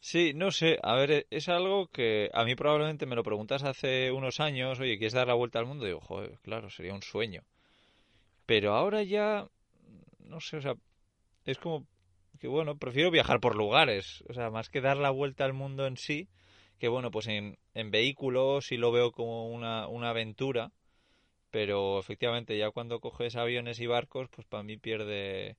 Sí, no sé. A ver, es algo que a mí probablemente me lo preguntas hace unos años. Oye, ¿quieres dar la vuelta al mundo? Digo, joder, claro, sería un sueño. Pero ahora ya... No sé, o sea... Es como que, bueno, prefiero viajar por lugares, o sea, más que dar la vuelta al mundo en sí, que bueno, pues en vehículo sí lo veo como una aventura, pero efectivamente ya cuando coges aviones y barcos, pues para mí pierde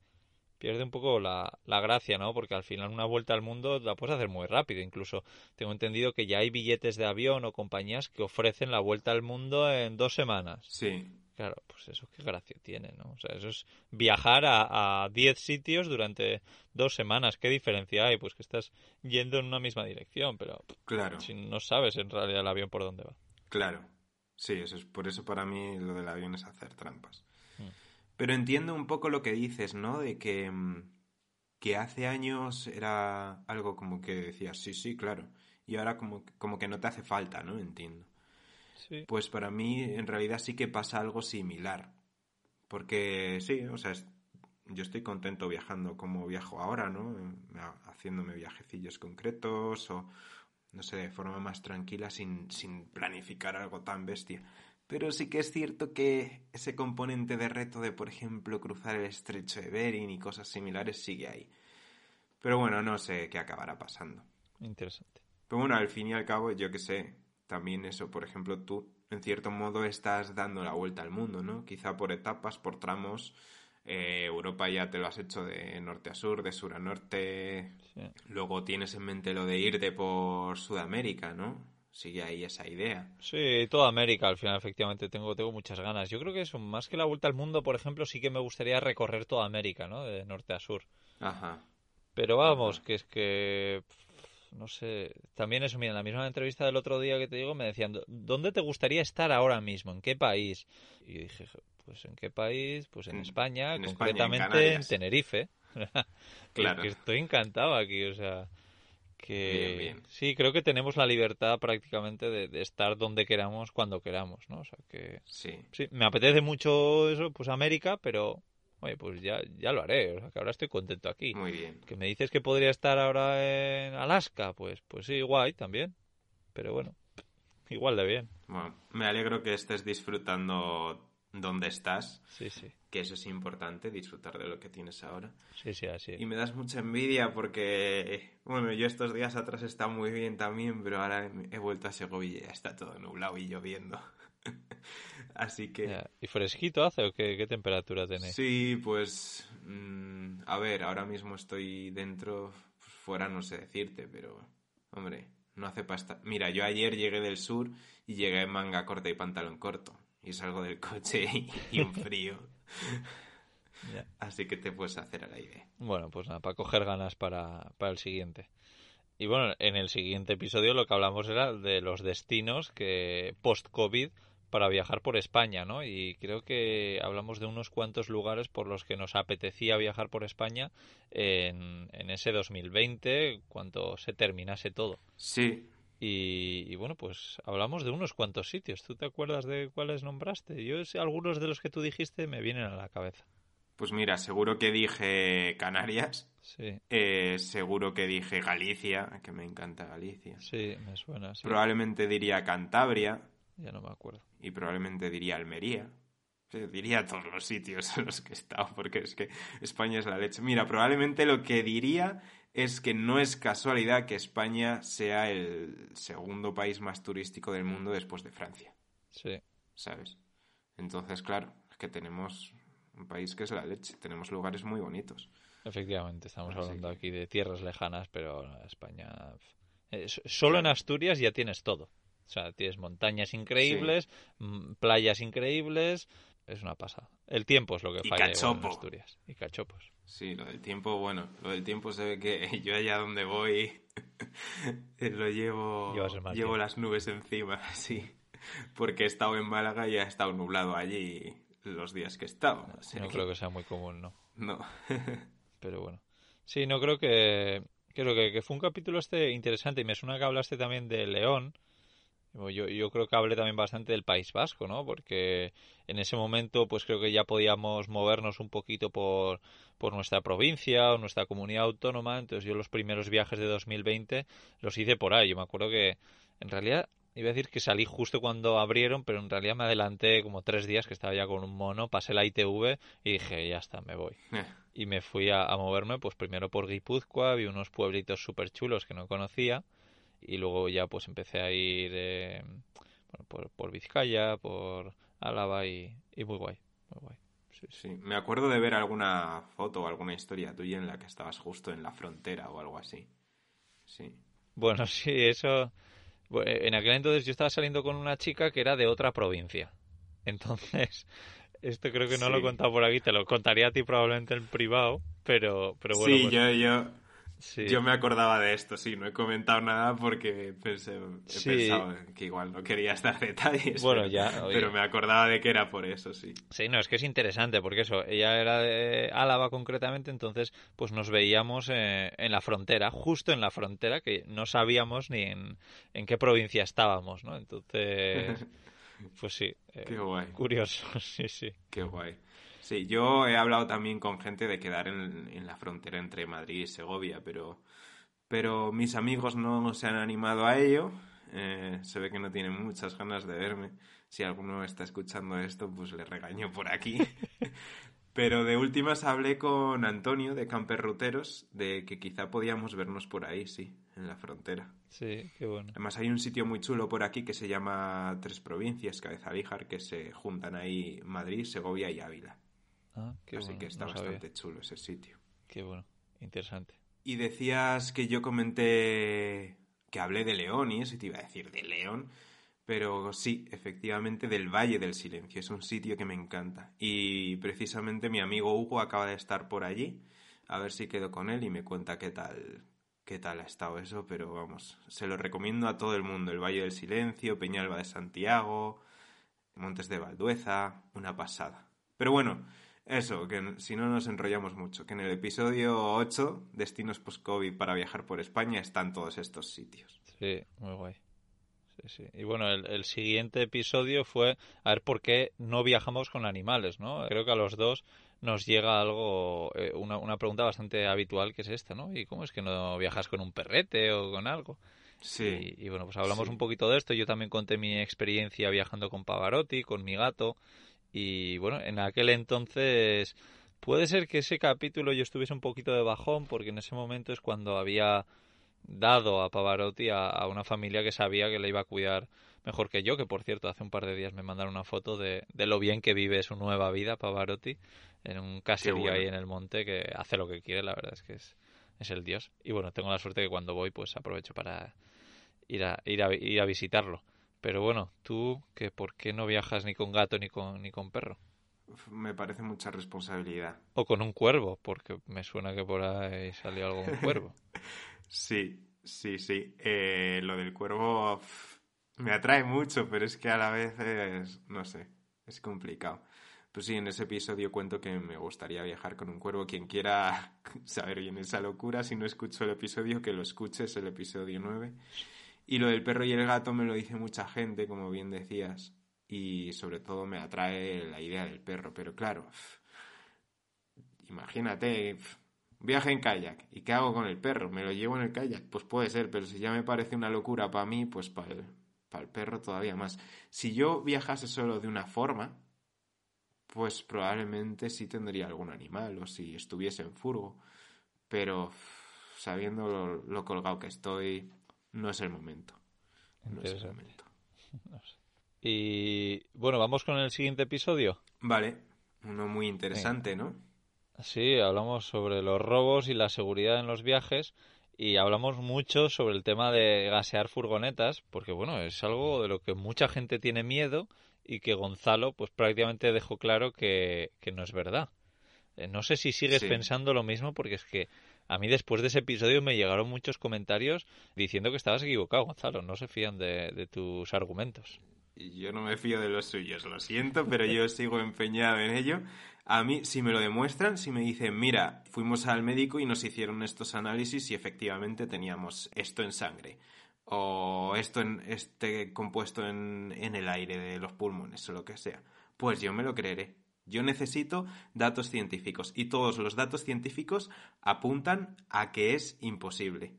un poco la gracia, ¿no? Porque al final una vuelta al mundo la puedes hacer muy rápido, incluso tengo entendido que ya hay billetes de avión o compañías que ofrecen la vuelta al mundo en 2 semanas. Sí. Claro, pues eso qué gracia tiene, ¿no? O sea, eso es viajar a 10 sitios durante 2 semanas. ¿Qué diferencia hay? Pues que estás yendo en una misma dirección, pero claro, si no sabes en realidad el avión por dónde va. Claro, sí, eso es, por eso para mí lo del avión es hacer trampas. Pero entiendo un poco lo que dices, ¿no? De que hace años era algo como que decías, sí, claro. Y ahora como que no te hace falta, ¿no? Entiendo. Sí. Pues para mí, en realidad, sí que pasa algo similar. Porque sí, o sea, yo estoy contento viajando como viajo ahora, ¿no? Haciéndome viajecillos concretos o, no sé, de forma más tranquila sin planificar algo tan bestia. Pero sí que es cierto que ese componente de reto de, por ejemplo, cruzar el estrecho de Bering y cosas similares sigue ahí. Pero bueno, no sé qué acabará pasando. Interesante. Pero bueno, al fin y al cabo, yo qué sé... También eso, por ejemplo, tú en cierto modo estás dando la vuelta al mundo, ¿no? Quizá por etapas, por tramos. Europa ya te lo has hecho de norte a sur, de sur a norte. Sí. Luego tienes en mente lo de irte por Sudamérica, ¿no? Sigue ahí esa idea. Sí, toda América al final, efectivamente, tengo muchas ganas. Yo creo que eso, más que la vuelta al mundo, por ejemplo, sí que me gustaría recorrer toda América, ¿no? De norte a sur. Ajá. Pero vamos, Ajá. Que es que... No sé, también eso, mira, en la misma entrevista del otro día que te digo me decían, ¿dónde te gustaría estar ahora mismo? ¿En qué país? Y dije, pues ¿en qué país? Pues en España, concretamente España, en Tenerife. Claro. Que estoy encantado aquí, o sea, que bien. Sí, creo que tenemos la libertad prácticamente de estar donde queramos, cuando queramos, ¿no? O sea, que sí, me apetece mucho eso, pues América, pero... Oye, pues ya lo haré, o sea, que ahora estoy contento aquí. Muy bien. Que me dices que podría estar ahora en Alaska, pues sí, guay también, pero bueno, igual de bien. Bueno, me alegro que estés disfrutando donde estás. Sí. que eso es importante, disfrutar de lo que tienes ahora. Sí, sí, así es. Y me das mucha envidia porque, bueno, yo estos días atrás estaba muy bien también, pero ahora he vuelto a Segovia y ya está todo nublado y lloviendo. Así que... Ya. ¿Y fresquito hace o qué temperatura tenéis? Sí, pues... a ver, ahora mismo estoy dentro, pues fuera no sé decirte, pero... Hombre, no hace pasta. Mira, yo ayer llegué del sur y llegué en manga corta y pantalón corto. Y salgo del coche y un frío. Yeah. Así que te puedes hacer a la idea. Bueno, pues nada, para coger ganas para el siguiente. Y bueno, en el siguiente episodio lo que hablamos era de los destinos que post-COVID para viajar por España, ¿no? Y creo que hablamos de unos cuantos lugares por los que nos apetecía viajar por España en ese 2020, cuando se terminase todo. Sí. Y bueno, pues hablamos de unos cuantos sitios. ¿Tú te acuerdas de cuáles nombraste? Yo algunos de los que tú dijiste me vienen a la cabeza. Pues mira, seguro que dije Canarias. Sí. Seguro que dije Galicia, que me encanta Galicia. Sí, me suena. Sí. Probablemente diría Cantabria. Ya no me acuerdo. Y probablemente diría Almería. Diría todos los sitios en los que he estado, porque es que España es la leche. Mira, probablemente lo que diría es que no es casualidad que España sea el segundo país más turístico del mundo después de Francia. Sí. ¿Sabes? Entonces, claro, es que tenemos un país que es la leche. Tenemos lugares muy bonitos. Efectivamente, estamos hablando aquí de tierras lejanas, pero España... solo en Asturias ya tienes todo. O sea, tienes montañas increíbles, sí, playas increíbles... Es una pasada. El tiempo es lo que falla en Asturias. Y cachopos. Sí, lo del tiempo, bueno, lo del tiempo se ve que yo allá donde voy lo llevo las nubes encima, sí. Porque he estado en Málaga y ha estado nublado allí los días que he estado. No creo que sea muy común, ¿no? No. Pero bueno. Sí, no creo que fue un capítulo interesante. Y me suena que hablaste también de León. Yo creo que hablé también bastante del País Vasco, ¿no? Porque en ese momento pues creo que ya podíamos movernos un poquito por nuestra provincia o nuestra comunidad autónoma. Entonces yo los primeros viajes de 2020 los hice por ahí. Yo me acuerdo que en realidad iba a decir que salí justo cuando abrieron, pero en realidad me adelanté como 3 días que estaba ya con un mono, pasé la ITV y dije, ya está, me voy. Y me fui a moverme pues primero por Guipúzcoa, vi unos pueblitos súper chulos que no conocía. Y luego ya pues empecé a ir bueno, por Vizcaya, por Álava y muy guay, muy guay. Sí, sí. Sí, me acuerdo de ver alguna foto o alguna historia tuya en la que estabas justo en la frontera o algo así. Sí. Bueno, sí, eso... Bueno, en aquel entonces yo estaba saliendo con una chica que era de otra provincia. Entonces, esto creo que no lo he contado por aquí, te lo contaría a ti probablemente en privado, pero bueno... Sí, pues... yo... Sí. Yo me acordaba de esto, sí, no he comentado nada porque he pensado que igual no quería dar detalles, bueno, pero me acordaba de que era por eso, sí. Sí, no, es que es interesante porque eso, ella era de Álava concretamente, entonces pues nos veíamos en la frontera, justo en la frontera, que no sabíamos ni en qué provincia estábamos, ¿no? Entonces, pues sí, qué guay. Curioso, sí, sí. Qué guay. Sí, yo he hablado también con gente de quedar en la frontera entre Madrid y Segovia, pero mis amigos no se han animado a ello. Se ve que no tienen muchas ganas de verme. Si alguno está escuchando esto, pues le regaño por aquí. Pero de últimas hablé con Antonio de Camper Ruteros de que quizá podíamos vernos por ahí, sí, en la frontera. Sí, qué bueno. Además hay un sitio muy chulo por aquí que se llama Tres Provincias, Cabezalíjar, que se juntan ahí Madrid, Segovia y Ávila. Ah, así bueno, que está bastante chulo ese sitio. Qué bueno, interesante. Y decías que yo comenté que hablé de León y eso, y te iba a decir de León, pero sí, efectivamente del Valle del Silencio, es un sitio que me encanta. Y precisamente mi amigo Hugo acaba de estar por allí, a ver si quedo con él y me cuenta qué tal ha estado eso, pero vamos, se lo recomiendo a todo el mundo, el Valle del Silencio, Peñalba de Santiago, Montes de Valdueza, una pasada. Pero bueno... Eso, que si no nos enrollamos mucho, que en el episodio 8, destinos post-COVID para viajar por España, están todos estos sitios. Sí, muy guay. Sí, sí. Y bueno, el siguiente episodio fue a ver por qué no viajamos con animales, ¿no? Creo que a los dos nos llega algo, una pregunta bastante habitual que es esta, ¿no? ¿Y cómo es que no viajas con un perrete o con algo? Sí. Y bueno, pues hablamos un poquito de esto. Yo también conté mi experiencia viajando con Pavarotti, con mi gato... Y bueno, en aquel entonces puede ser que ese capítulo yo estuviese un poquito de bajón, porque en ese momento es cuando había dado a Pavarotti a una familia que sabía que le iba a cuidar mejor que yo, que por cierto hace un par de días me mandaron una foto de lo bien que vive su nueva vida Pavarotti en un caserío ahí en el monte, que hace lo que quiere, la verdad es que es el dios. Y bueno, tengo la suerte que cuando voy pues aprovecho para ir a visitarlo. Pero bueno, tú, que ¿por qué no viajas ni con gato ni con perro? Me parece mucha responsabilidad. O con un cuervo, porque me suena que por ahí salió algo de un cuervo. Sí. Lo del cuervo me atrae mucho, pero es que a la vez es, no sé, es complicado. Pues sí, en ese episodio cuento que me gustaría viajar con un cuervo. Quien quiera saber bien esa locura, si no escuchó el episodio, que lo escuche, es el episodio 9. Y lo del perro y el gato me lo dice mucha gente, como bien decías. Y sobre todo me atrae la idea del perro. Pero claro, imagínate, viaje en kayak. ¿Y qué hago con el perro? ¿Me lo llevo en el kayak? Pues puede ser, pero si ya me parece una locura para mí, pues para el perro todavía más. Si yo viajase solo de una forma, pues probablemente sí tendría algún animal, o si estuviese en furgo. Pero sabiendo lo colgado que estoy, no es el momento. No es el momento. No sé. Y bueno, vamos con el siguiente episodio. Vale, uno muy interesante, sí, ¿no? Sí, hablamos sobre los robos y la seguridad en los viajes, y hablamos mucho sobre el tema de gasear furgonetas, porque bueno, es algo de lo que mucha gente tiene miedo y que Gonzalo pues prácticamente dejó claro que no es verdad. No sé si sigues pensando lo mismo, porque es que a mí después de ese episodio me llegaron muchos comentarios diciendo que estabas equivocado, Gonzalo, no se fían de tus argumentos. Yo no me fío de los suyos, lo siento, pero yo sigo empeñado en ello. A mí, si me lo demuestran, si me dicen, mira, fuimos al médico y nos hicieron estos análisis y efectivamente teníamos esto en sangre, o esto en este compuesto en el aire de los pulmones, o lo que sea, pues yo me lo creeré. Yo necesito datos científicos, y todos los datos científicos apuntan a que es imposible.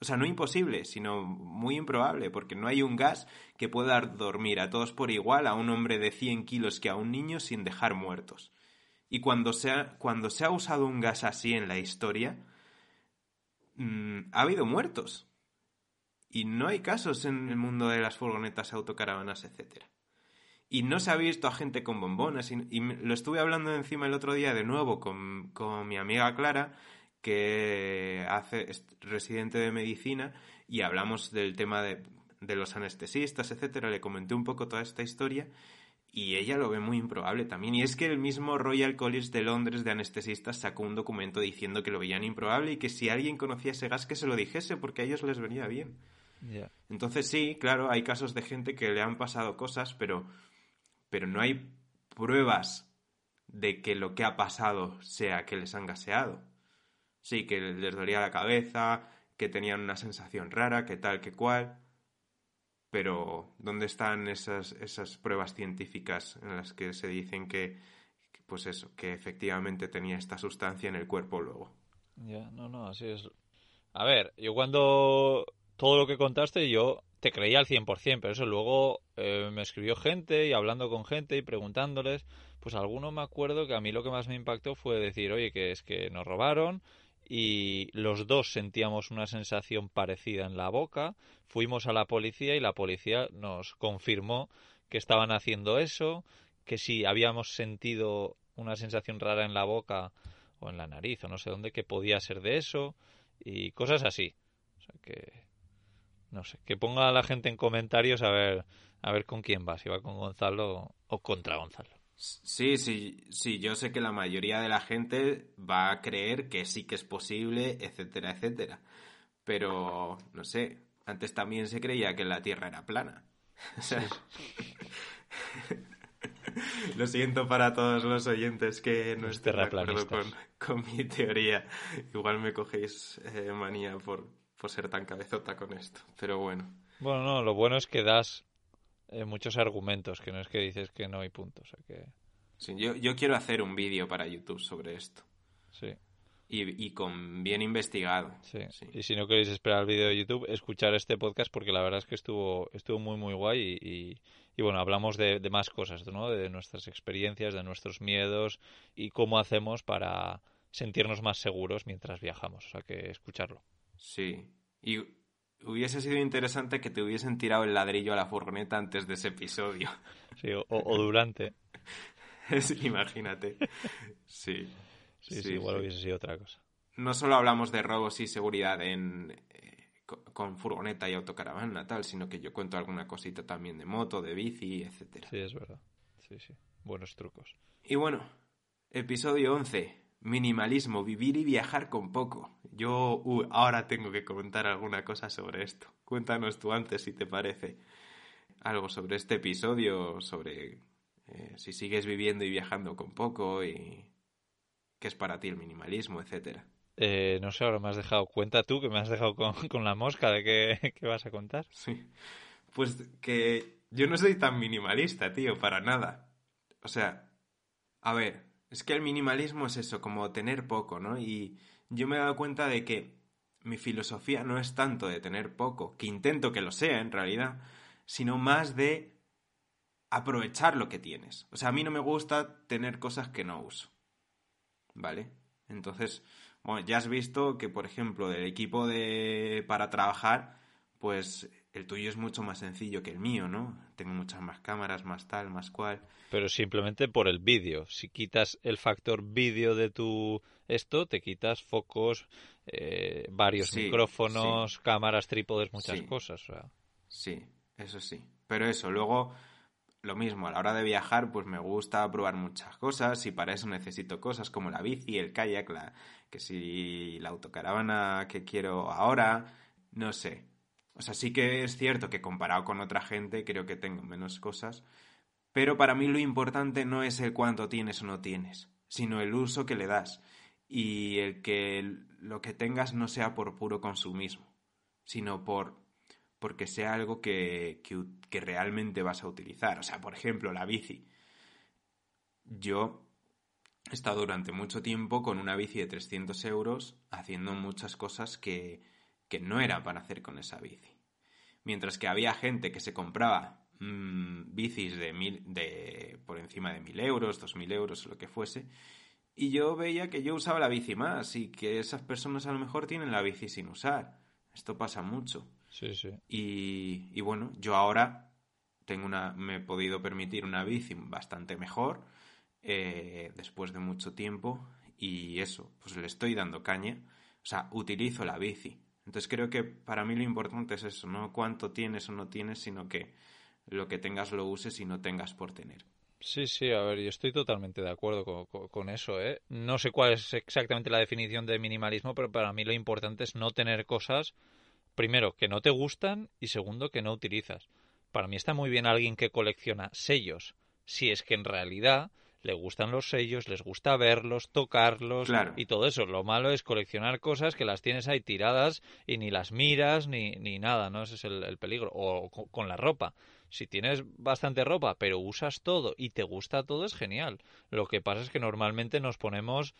O sea, no imposible, sino muy improbable, porque no hay un gas que pueda dormir a todos por igual, a un hombre de 100 kilos que a un niño, sin dejar muertos. Y cuando se ha usado un gas así en la historia, ha habido muertos. Y no hay casos en el mundo de las furgonetas, autocaravanas, etc. Y no se ha visto a gente con bombonas. Y lo estuve hablando encima el otro día de nuevo con mi amiga Clara, que es residente de medicina, y hablamos del tema de los anestesistas, etcétera. Le comenté un poco toda esta historia y ella lo ve muy improbable también. Y es que el mismo Royal College de Londres de anestesistas sacó un documento diciendo que lo veían improbable y que si alguien conocía ese gas que se lo dijese, porque a ellos les venía bien. Yeah. Entonces sí, claro, hay casos de gente que le han pasado cosas, pero no hay pruebas de que lo que ha pasado sea que les han gaseado. Sí, que les dolía la cabeza, que tenían una sensación rara, que tal, que cual. Pero ¿dónde están esas pruebas científicas en las que se dicen pues eso, que efectivamente tenía esta sustancia en el cuerpo luego? Ya, no, así es. A ver, yo cuando todo lo que contaste, yo te creía al 100%, pero eso luego me escribió gente, y hablando con gente y preguntándoles, pues alguno me acuerdo que a mí lo que más me impactó fue decir, oye, que es que nos robaron, y los dos sentíamos una sensación parecida en la boca, fuimos a la policía y la policía nos confirmó que estaban haciendo eso, que si habíamos sentido una sensación rara en la boca o en la nariz o no sé dónde, que podía ser de eso y cosas así. O sea que, no sé, que ponga a la gente en comentarios a ver con quién va, si va con Gonzalo o contra Gonzalo. Sí, yo sé que la mayoría de la gente va a creer que sí que es posible, etcétera, etcétera. Pero, no sé, antes también se creía que la Tierra era plana. Sí. Lo siento para todos los oyentes que no estén de acuerdo con mi teoría. Igual me cogéis manía por ser tan cabezota con esto, pero bueno. Bueno, no, lo bueno es que das muchos argumentos, que no es que dices que no hay puntos. O sea que... Sí, yo quiero hacer un vídeo para YouTube sobre esto. Sí. Y con bien investigado. Sí. Sí. Y si no queréis esperar el vídeo de YouTube, escuchar este podcast, porque la verdad es que estuvo muy, muy guay. Y bueno, hablamos de más cosas, ¿no? De nuestras experiencias, de nuestros miedos y cómo hacemos para sentirnos más seguros mientras viajamos. O sea, que escucharlo. Sí. Y hubiese sido interesante que te hubiesen tirado el ladrillo a la furgoneta antes de ese episodio. Sí, o durante. Sí, imagínate. Sí. Sí, igual hubiese sido otra cosa. No solo hablamos de robos y seguridad con furgoneta y autocaravana, tal, sino que yo cuento alguna cosita también de moto, de bici, etcétera. Sí, es verdad. Sí. Buenos trucos. Y bueno, episodio 11. Minimalismo, vivir y viajar con poco. Yo ahora tengo que comentar alguna cosa sobre esto. Cuéntanos tú antes, si te parece, algo sobre este episodio, sobre si sigues viviendo y viajando con poco y... ¿Qué es para ti el minimalismo, etcétera? No sé, ahora me has dejado cuenta tú, que me has dejado con la mosca de qué vas a contar. Sí, pues que yo no soy tan minimalista, tío, para nada. O sea, a ver, es que el minimalismo es eso, como tener poco, ¿no? Y yo me he dado cuenta de que mi filosofía no es tanto de tener poco, que intento que lo sea en realidad, sino más de aprovechar lo que tienes. O sea, a mí no me gusta tener cosas que no uso. ¿Vale? Entonces, bueno, ya has visto que, por ejemplo, del equipo para trabajar, pues el tuyo es mucho más sencillo que el mío, ¿no? Tengo muchas más cámaras, más tal, más cual. Pero simplemente por el vídeo. Si quitas el factor vídeo de tu esto, te quitas focos, varios micrófonos, cámaras, trípodes, muchas cosas. O sea. Sí, eso sí. Pero eso, luego... Lo mismo, a la hora de viajar, pues me gusta probar muchas cosas y para eso necesito cosas como la bici, el kayak, la autocaravana que quiero ahora, no sé. O sea, sí que es cierto que comparado con otra gente creo que tengo menos cosas, pero para mí lo importante no es el cuánto tienes o no tienes, sino el uso que le das y el que lo que tengas no sea por puro consumismo, sino porque sea algo que realmente vas a utilizar. O sea, por ejemplo, la bici. Yo he estado durante mucho tiempo con una bici de 300 euros haciendo muchas cosas que no era para hacer con esa bici. Mientras que había gente que se compraba bicis por encima de 1.000 euros, 2.000 euros, lo que fuese, y yo veía que yo usaba la bici más y que esas personas a lo mejor tienen la bici sin usar. Esto pasa mucho. Sí. Y bueno, yo ahora me he podido permitir una bici bastante mejor después de mucho tiempo y eso, pues le estoy dando caña, o sea, utilizo la bici. Entonces creo que para mí lo importante es eso, no cuánto tienes o no tienes, sino que lo que tengas lo uses y no tengas por tener. Sí, a ver, yo estoy totalmente de acuerdo con eso, ¿eh? No sé cuál es exactamente la definición de minimalismo, pero para mí lo importante es no tener cosas, primero, que no te gustan y segundo, que no utilizas. Para mí está muy bien alguien que colecciona sellos, si es que en realidad le gustan los sellos, les gusta verlos, tocarlos, claro, y todo eso. Lo malo es coleccionar cosas que las tienes ahí tiradas y ni las miras ni nada, ¿no? Ese es el peligro. O con la ropa. Si tienes bastante ropa, pero usas todo y te gusta todo, es genial. Lo que pasa es que normalmente nos ponemos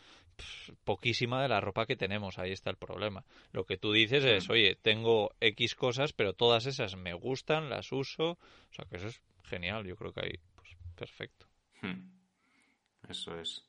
poquísima de la ropa que tenemos. Ahí está el problema. Lo que tú dices es, oye, tengo X cosas, pero todas esas me gustan, las uso. O sea, que eso es genial. Yo creo que ahí, pues, perfecto. Eso es.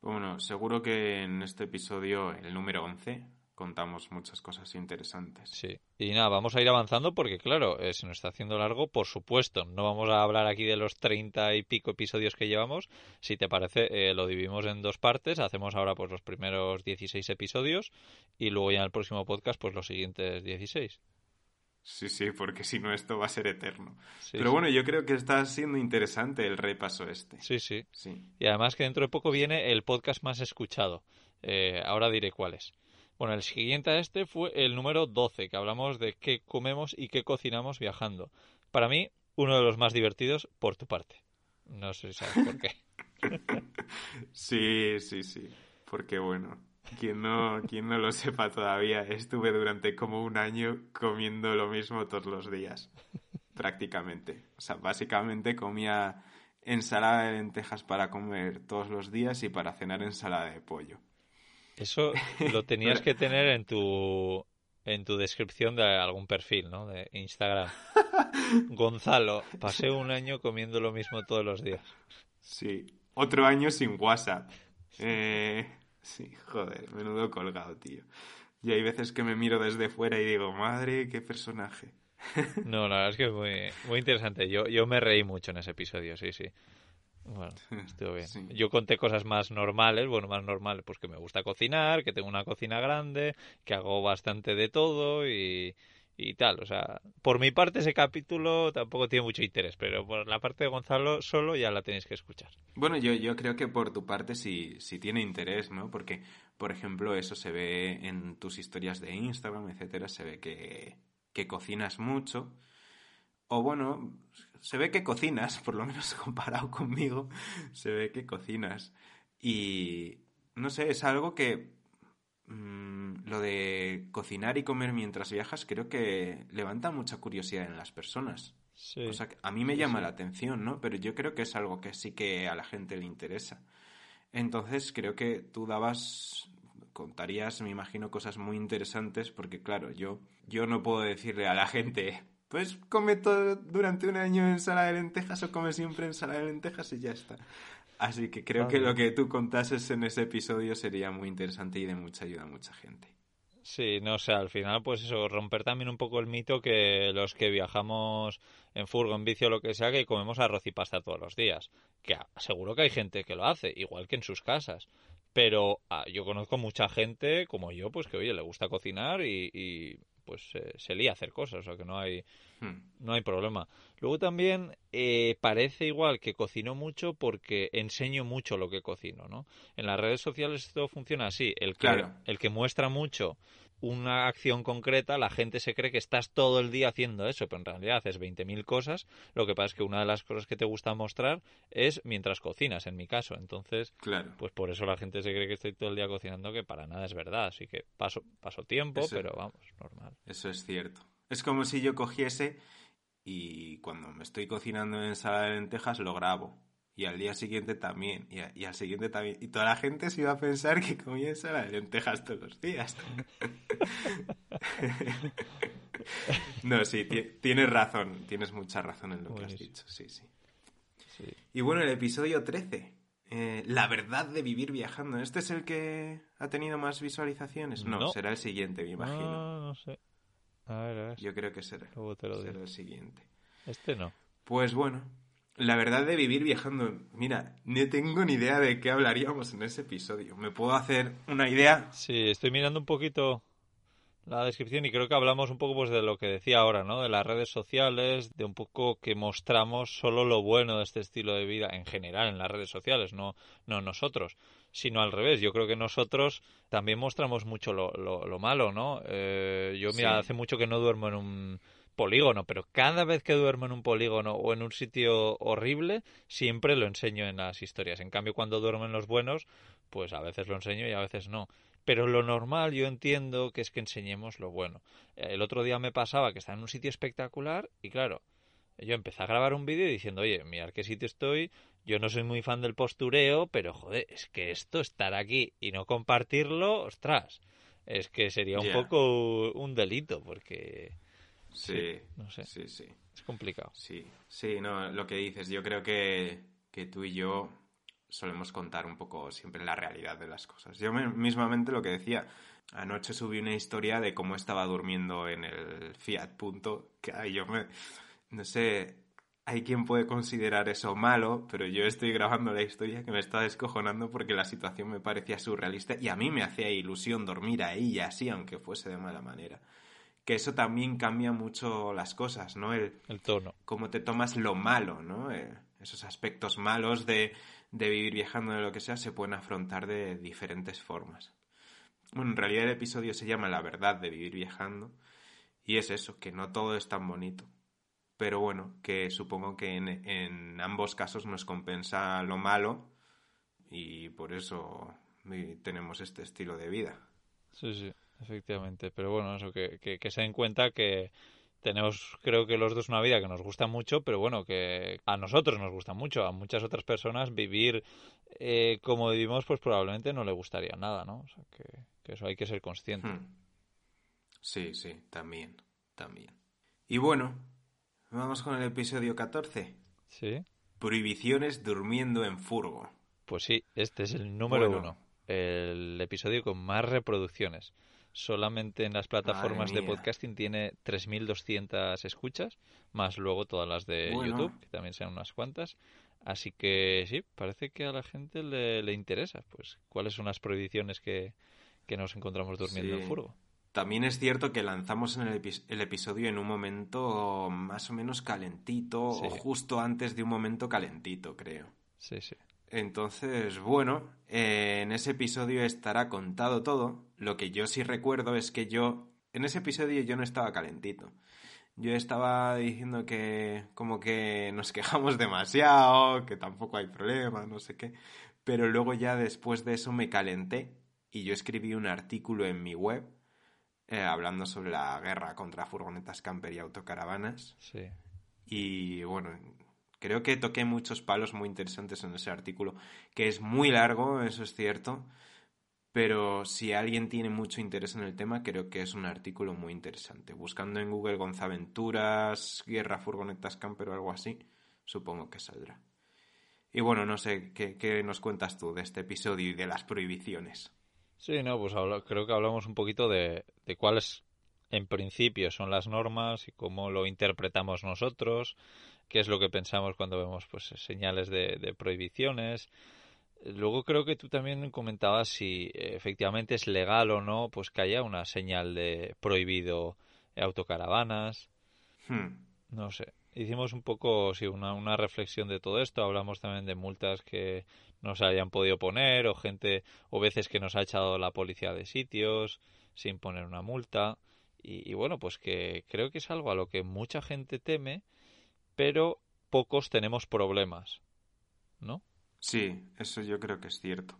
Bueno, seguro que en este episodio, el número 11, contamos muchas cosas interesantes. Sí. Y nada, vamos a ir avanzando porque, claro, se nos está haciendo largo, por supuesto. No vamos a hablar aquí de los 30 y pico episodios que llevamos. Si te parece, lo dividimos en dos partes. Hacemos ahora pues los primeros 16 episodios y luego ya en el próximo podcast pues los siguientes 16. Sí, porque si no esto va a ser eterno. Sí, pero bueno, yo creo que está siendo interesante el repaso este. Sí. Y además que dentro de poco viene el podcast más escuchado. Ahora diré cuál es. Bueno, el siguiente a este fue el número 12, que hablamos de qué comemos y qué cocinamos viajando. Para mí, uno de los más divertidos por tu parte. No sé si sabes por qué. Sí. Porque bueno... Quien no lo sepa todavía, estuve durante como un año comiendo lo mismo todos los días, prácticamente. O sea, básicamente comía ensalada de lentejas para comer todos los días y para cenar ensalada de pollo. Eso lo tenías que tener en tu descripción de algún perfil, ¿no? De Instagram. Gonzalo, pasé un año comiendo lo mismo todos los días. Sí, otro año sin WhatsApp. Sí, joder, menudo colgado, tío. Y hay veces que me miro desde fuera y digo, madre, qué personaje. No, la verdad es que es muy, muy interesante. Yo me reí mucho en ese episodio, sí, sí. Bueno, estuvo bien. Sí. Yo conté cosas más normales, pues que me gusta cocinar, que tengo una cocina grande, que hago bastante de todo y tal. O sea, por mi parte ese capítulo tampoco tiene mucho interés, pero por la parte de Gonzalo solo ya la tenéis que escuchar. Bueno, yo creo que por tu parte sí tiene interés, ¿no? Porque, por ejemplo, eso se ve en tus historias de Instagram, etcétera, se ve que cocinas mucho. O bueno, se ve que cocinas, por lo menos comparado conmigo, se ve que cocinas. Y no sé, es algo que lo de cocinar y comer mientras viajas creo que levanta mucha curiosidad en las personas. Sí. O sea, a mí me llama la atención, ¿no? Pero yo creo que es algo que sí que a la gente le interesa. Entonces creo que tú contarías, me imagino, cosas muy interesantes porque, claro, yo no puedo decirle a la gente... Pues come todo durante un año ensalada de lentejas o come siempre ensalada de lentejas y ya está. Así que creo que lo que tú contases en ese episodio sería muy interesante y de mucha ayuda a mucha gente. Sí, no, o sea, al final pues eso, romper también un poco el mito que los que viajamos en furgo, en bici o lo que sea, que comemos arroz y pasta todos los días. Que seguro que hay gente que lo hace, igual que en sus casas. Pero yo conozco mucha gente como yo, pues que oye, le gusta cocinar y pues se lía a hacer cosas, o sea que no hay problema. Luego también parece igual que cocino mucho porque enseño mucho lo que cocino, ¿no? En las redes sociales esto funciona así, el que muestra mucho una acción concreta, la gente se cree que estás todo el día haciendo eso, pero en realidad haces 20.000 cosas, lo que pasa es que una de las cosas que te gusta mostrar es mientras cocinas, en mi caso, entonces pues por eso la gente se cree que estoy todo el día cocinando, que para nada es verdad, así que paso tiempo, eso, pero vamos, normal. Eso es cierto. Es como si yo cogiese y cuando me estoy cocinando en ensalada de lentejas lo grabo. Y al día siguiente también, y al siguiente también. Y toda la gente se iba a pensar que comía ensalada de lentejas todos los días. No, sí, tienes razón, tienes mucha razón en lo que has dicho, sí. Y bueno, el episodio 13, la verdad de vivir viajando. ¿Este es el que ha tenido más visualizaciones? No. Será el siguiente, me imagino. No sé. A ver. Yo creo que será el siguiente. Este no. Pues bueno, la verdad de vivir viajando. Mira, no tengo ni idea de qué hablaríamos en ese episodio. ¿Me puedo hacer una idea? Sí, estoy mirando un poquito la descripción y creo que hablamos un poco pues de lo que decía ahora, ¿no? De las redes sociales, de un poco que mostramos solo lo bueno de este estilo de vida en general en las redes sociales, no nosotros, sino al revés. Yo creo que nosotros también mostramos mucho lo malo, ¿no? Yo hace mucho que no duermo en un polígono, pero cada vez que duermo en un polígono o en un sitio horrible, siempre lo enseño en las historias. En cambio, cuando duermo en los buenos, pues a veces lo enseño y a veces no. Pero lo normal, yo entiendo, que es que enseñemos lo bueno. El otro día me pasaba que estaba en un sitio espectacular y claro, yo empecé a grabar un vídeo diciendo, oye, mirad qué sitio estoy, yo no soy muy fan del postureo, pero joder, es que esto, estar aquí y no compartirlo, ostras, es que sería un poco un delito, porque... Sí, no sé. Sí. Es complicado. Sí, no, lo que dices, yo creo que tú y yo solemos contar un poco siempre la realidad de las cosas. Yo mismamente lo que decía, anoche subí una historia de cómo estaba durmiendo en el Fiat Punto, que yo no sé, hay quien puede considerar eso malo, pero yo estoy grabando la historia que me está descojonando porque la situación me parecía surrealista y a mí me hacía ilusión dormir ahí y así, aunque fuese de mala manera. Que eso también cambia mucho las cosas, ¿no? El tono. Cómo te tomas lo malo, ¿no? Esos aspectos malos de vivir viajando, de lo que sea, se pueden afrontar de diferentes formas. Bueno, en realidad el episodio se llama La verdad de vivir viajando y es eso, que no todo es tan bonito. Pero bueno, que supongo que en ambos casos nos compensa lo malo y por eso tenemos este estilo de vida. Sí, efectivamente, pero bueno, eso que se den cuenta que tenemos creo que los dos una vida que nos gusta mucho, pero bueno, que a nosotros nos gusta mucho, a muchas otras personas vivir como vivimos pues probablemente no le gustaría nada, ¿no? O sea, que eso hay que ser consciente. Sí, sí, también. Y bueno, vamos con el episodio 14. Sí. Prohibiciones durmiendo en furgo. Pues sí, este es el número uno. El episodio con más reproducciones. Solamente en las plataformas de podcasting tiene 3.200 escuchas, más luego todas las de YouTube, que también sean unas cuantas. Así que sí, parece que a la gente le interesa, pues, cuáles son las prohibiciones que nos encontramos durmiendo en furgo. También es cierto que lanzamos en el episodio en un momento más o menos calentito, o justo antes de un momento calentito, creo. Sí, sí. Entonces, bueno, en ese episodio estará contado todo. Lo que yo sí recuerdo es que en ese episodio yo no estaba calentito. Yo estaba diciendo que como que nos quejamos demasiado, que tampoco hay problema, no sé qué. Pero luego ya después de eso me calenté y yo escribí un artículo en mi web hablando sobre la guerra contra furgonetas, camper y autocaravanas. Sí. Y bueno, creo que toqué muchos palos muy interesantes en ese artículo, que es muy largo, eso es cierto, pero si alguien tiene mucho interés en el tema, creo que es un artículo muy interesante. Buscando en Google Gonza Venturas, guerra, furgonetas, camper o algo así, supongo que saldrá. Y bueno, no sé, ¿qué nos cuentas tú de este episodio y de las prohibiciones? Sí, no, pues creo que hablamos un poquito de cuáles en principio son las normas y cómo lo interpretamos nosotros, qué es lo que pensamos cuando vemos pues señales de prohibiciones. Luego creo que tú también comentabas si efectivamente es legal o no pues que haya una señal de prohibido autocaravanas. No sé, hicimos un poco una reflexión de todo esto. Hablamos también de multas que nos hayan podido poner o gente o veces que nos ha echado la policía de sitios sin poner una multa. Y bueno, pues que creo que es algo a lo que mucha gente teme, pero pocos tenemos problemas, ¿no? Sí, eso yo creo que es cierto.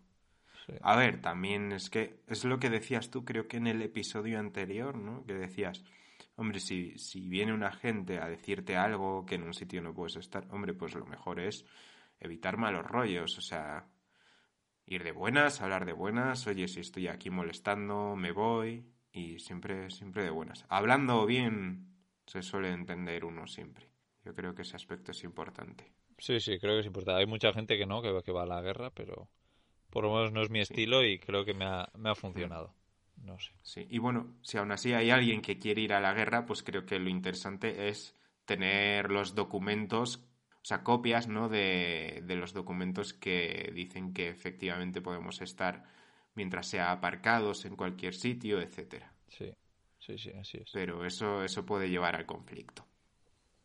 Sí. A ver, también es que es lo que decías tú, creo que en el episodio anterior, ¿no? Que decías, hombre, si viene una gente a decirte algo que en un sitio no puedes estar, hombre, pues lo mejor es evitar malos rollos, o sea, ir de buenas, hablar de buenas, oye, si estoy aquí molestando, me voy. Y siempre de buenas. Hablando bien se suele entender uno siempre. Yo creo que ese aspecto es importante. Sí, sí, creo que es importante. Hay mucha gente que no, que va a la guerra, pero por lo menos no es mi estilo y creo que me ha funcionado. No sé. Sí, y bueno, si aún así hay alguien que quiere ir a la guerra, pues creo que lo interesante es tener los documentos, o sea, copias, ¿no? De los documentos que dicen que efectivamente podemos estar mientras sea aparcados en cualquier sitio, etcétera. Sí, sí, sí, así es. Pero eso puede llevar al conflicto.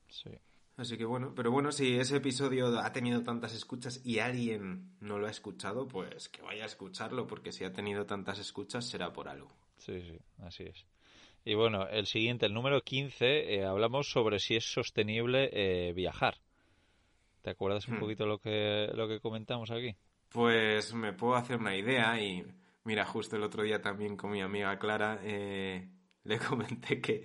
Sí. Así que bueno, pero bueno, si ese episodio ha tenido tantas escuchas y alguien no lo ha escuchado, pues que vaya a escucharlo, porque si ha tenido tantas escuchas será por algo. Sí, sí, así es. Y bueno, el siguiente, el número 15, hablamos sobre si es sostenible viajar. ¿Te acuerdas un poquito lo que comentamos aquí? Pues me puedo hacer una idea y... Mira, justo el otro día también con mi amiga Clara le comenté que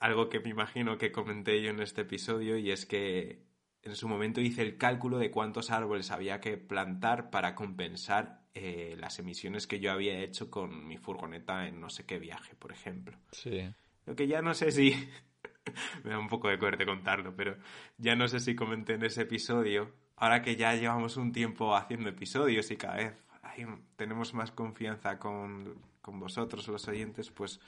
algo que me imagino que comenté yo en este episodio, y es que en su momento hice el cálculo de cuántos árboles había que plantar para compensar las emisiones que yo había hecho con mi furgoneta en no sé qué viaje, por ejemplo. Sí. Lo que ya no sé si... me da un poco de corte contarlo, pero ya no sé si comenté en ese episodio. Ahora que ya llevamos un tiempo haciendo episodios y cada vez tenemos más confianza con vosotros, los oyentes, pues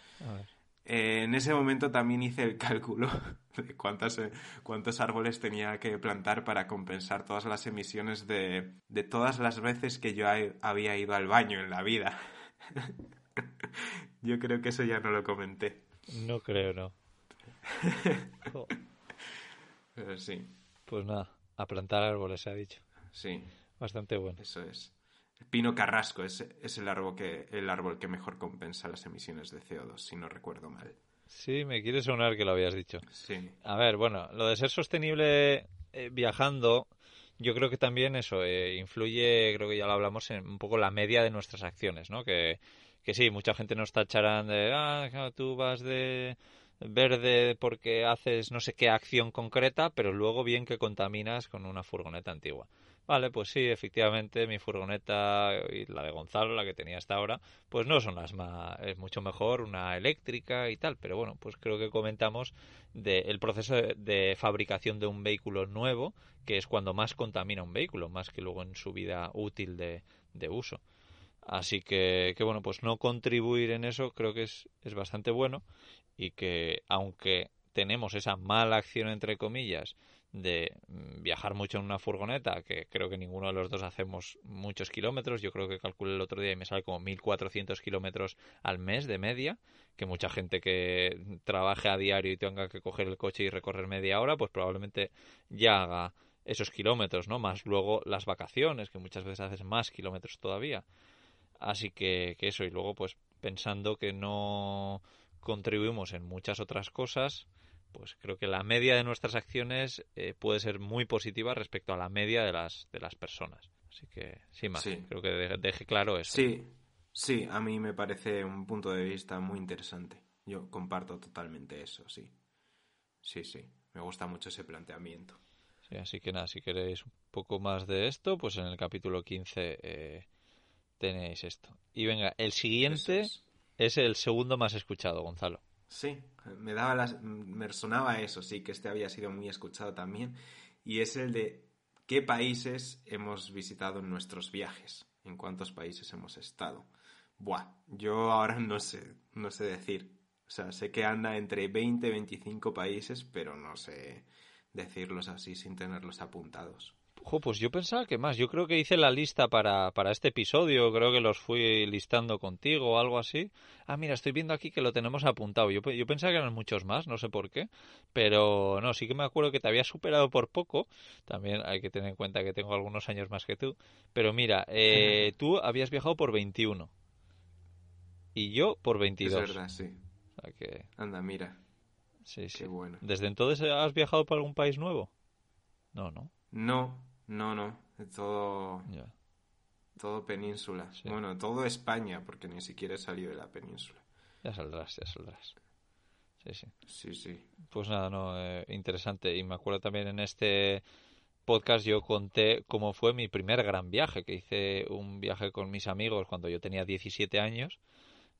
en ese momento también hice el cálculo de cuántos árboles tenía que plantar para compensar todas las emisiones de todas las veces que yo había ido al baño en la vida. Yo creo que eso ya no lo comenté. No creo, no. Pero sí. Pues nada, a plantar árboles se ha dicho. Sí. Bastante bueno. Eso es. El pino carrasco es el árbol que mejor compensa las emisiones de CO2, si no recuerdo mal. Sí, me quiere sonar que lo habías dicho. Sí. A ver, bueno, lo de ser sostenible viajando, yo creo que también eso influye, creo que ya lo hablamos, en un poco la media de nuestras acciones, ¿no? Que sí, mucha gente nos tacharán de, tú vas de verde porque haces no sé qué acción concreta, pero luego bien que contaminas con una furgoneta antigua. Vale, pues sí, efectivamente, mi furgoneta y la de Gonzalo, la que tenía hasta ahora, pues no son las más... Es mucho mejor una eléctrica y tal, pero bueno, pues creo que comentamos el proceso de fabricación de un vehículo nuevo, que es cuando más contamina un vehículo, más que luego en su vida útil de uso. Así que bueno, pues no contribuir en eso creo que es bastante bueno, y que aunque tenemos esa mala acción, entre comillas, de viajar mucho en una furgoneta, que creo que ninguno de los dos hacemos muchos kilómetros, yo creo que calculé el otro día y me sale como 1.400 kilómetros al mes de media, que mucha gente que trabaje a diario y tenga que coger el coche y recorrer media hora, pues probablemente ya haga esos kilómetros, ¿no? Más luego las vacaciones, que muchas veces haces más kilómetros todavía. Así que eso, y luego pues pensando que no contribuimos en muchas otras cosas, pues creo que la media de nuestras acciones puede ser muy positiva respecto a la media de las personas. Así que, sí, más, sí. Creo que deje claro eso. Sí, sí, a mí me parece un punto de vista muy interesante. Yo comparto totalmente eso, sí. Sí, sí, me gusta mucho ese planteamiento. Sí, así que nada, si queréis un poco más de esto, pues en el capítulo 15 tenéis esto. Y venga, el siguiente es el segundo más escuchado, Gonzalo. Sí, me resonaba eso, sí, que este había sido muy escuchado también, y es el de qué países hemos visitado en nuestros viajes, en cuántos países hemos estado. Buah, yo ahora no sé decir, o sea, sé que anda entre 20 y 25 países, pero no sé decirlos así sin tenerlos apuntados. Ojo, pues yo pensaba que más, yo creo que hice la lista para este episodio, creo que los fui listando contigo o algo así. Ah, mira, estoy viendo aquí que lo tenemos apuntado, yo pensaba que eran muchos más, no sé por qué, pero no, sí que me acuerdo que te había superado por poco, también hay que tener en cuenta que tengo algunos años más que tú, pero mira, tú habías viajado por 21 y yo por 22. Es verdad, sí. O sea que... Anda, mira. Sí, sí. Qué bueno. ¿Desde entonces has viajado por algún país nuevo? No, no. No, todo, yeah. Todo península, sí. Bueno, todo España, porque ni siquiera he salido de la península. Ya saldrás. Sí. Pues nada, no, interesante. Y me acuerdo también en este podcast yo conté cómo fue mi primer gran viaje, que hice un viaje con mis amigos cuando yo tenía 17 años,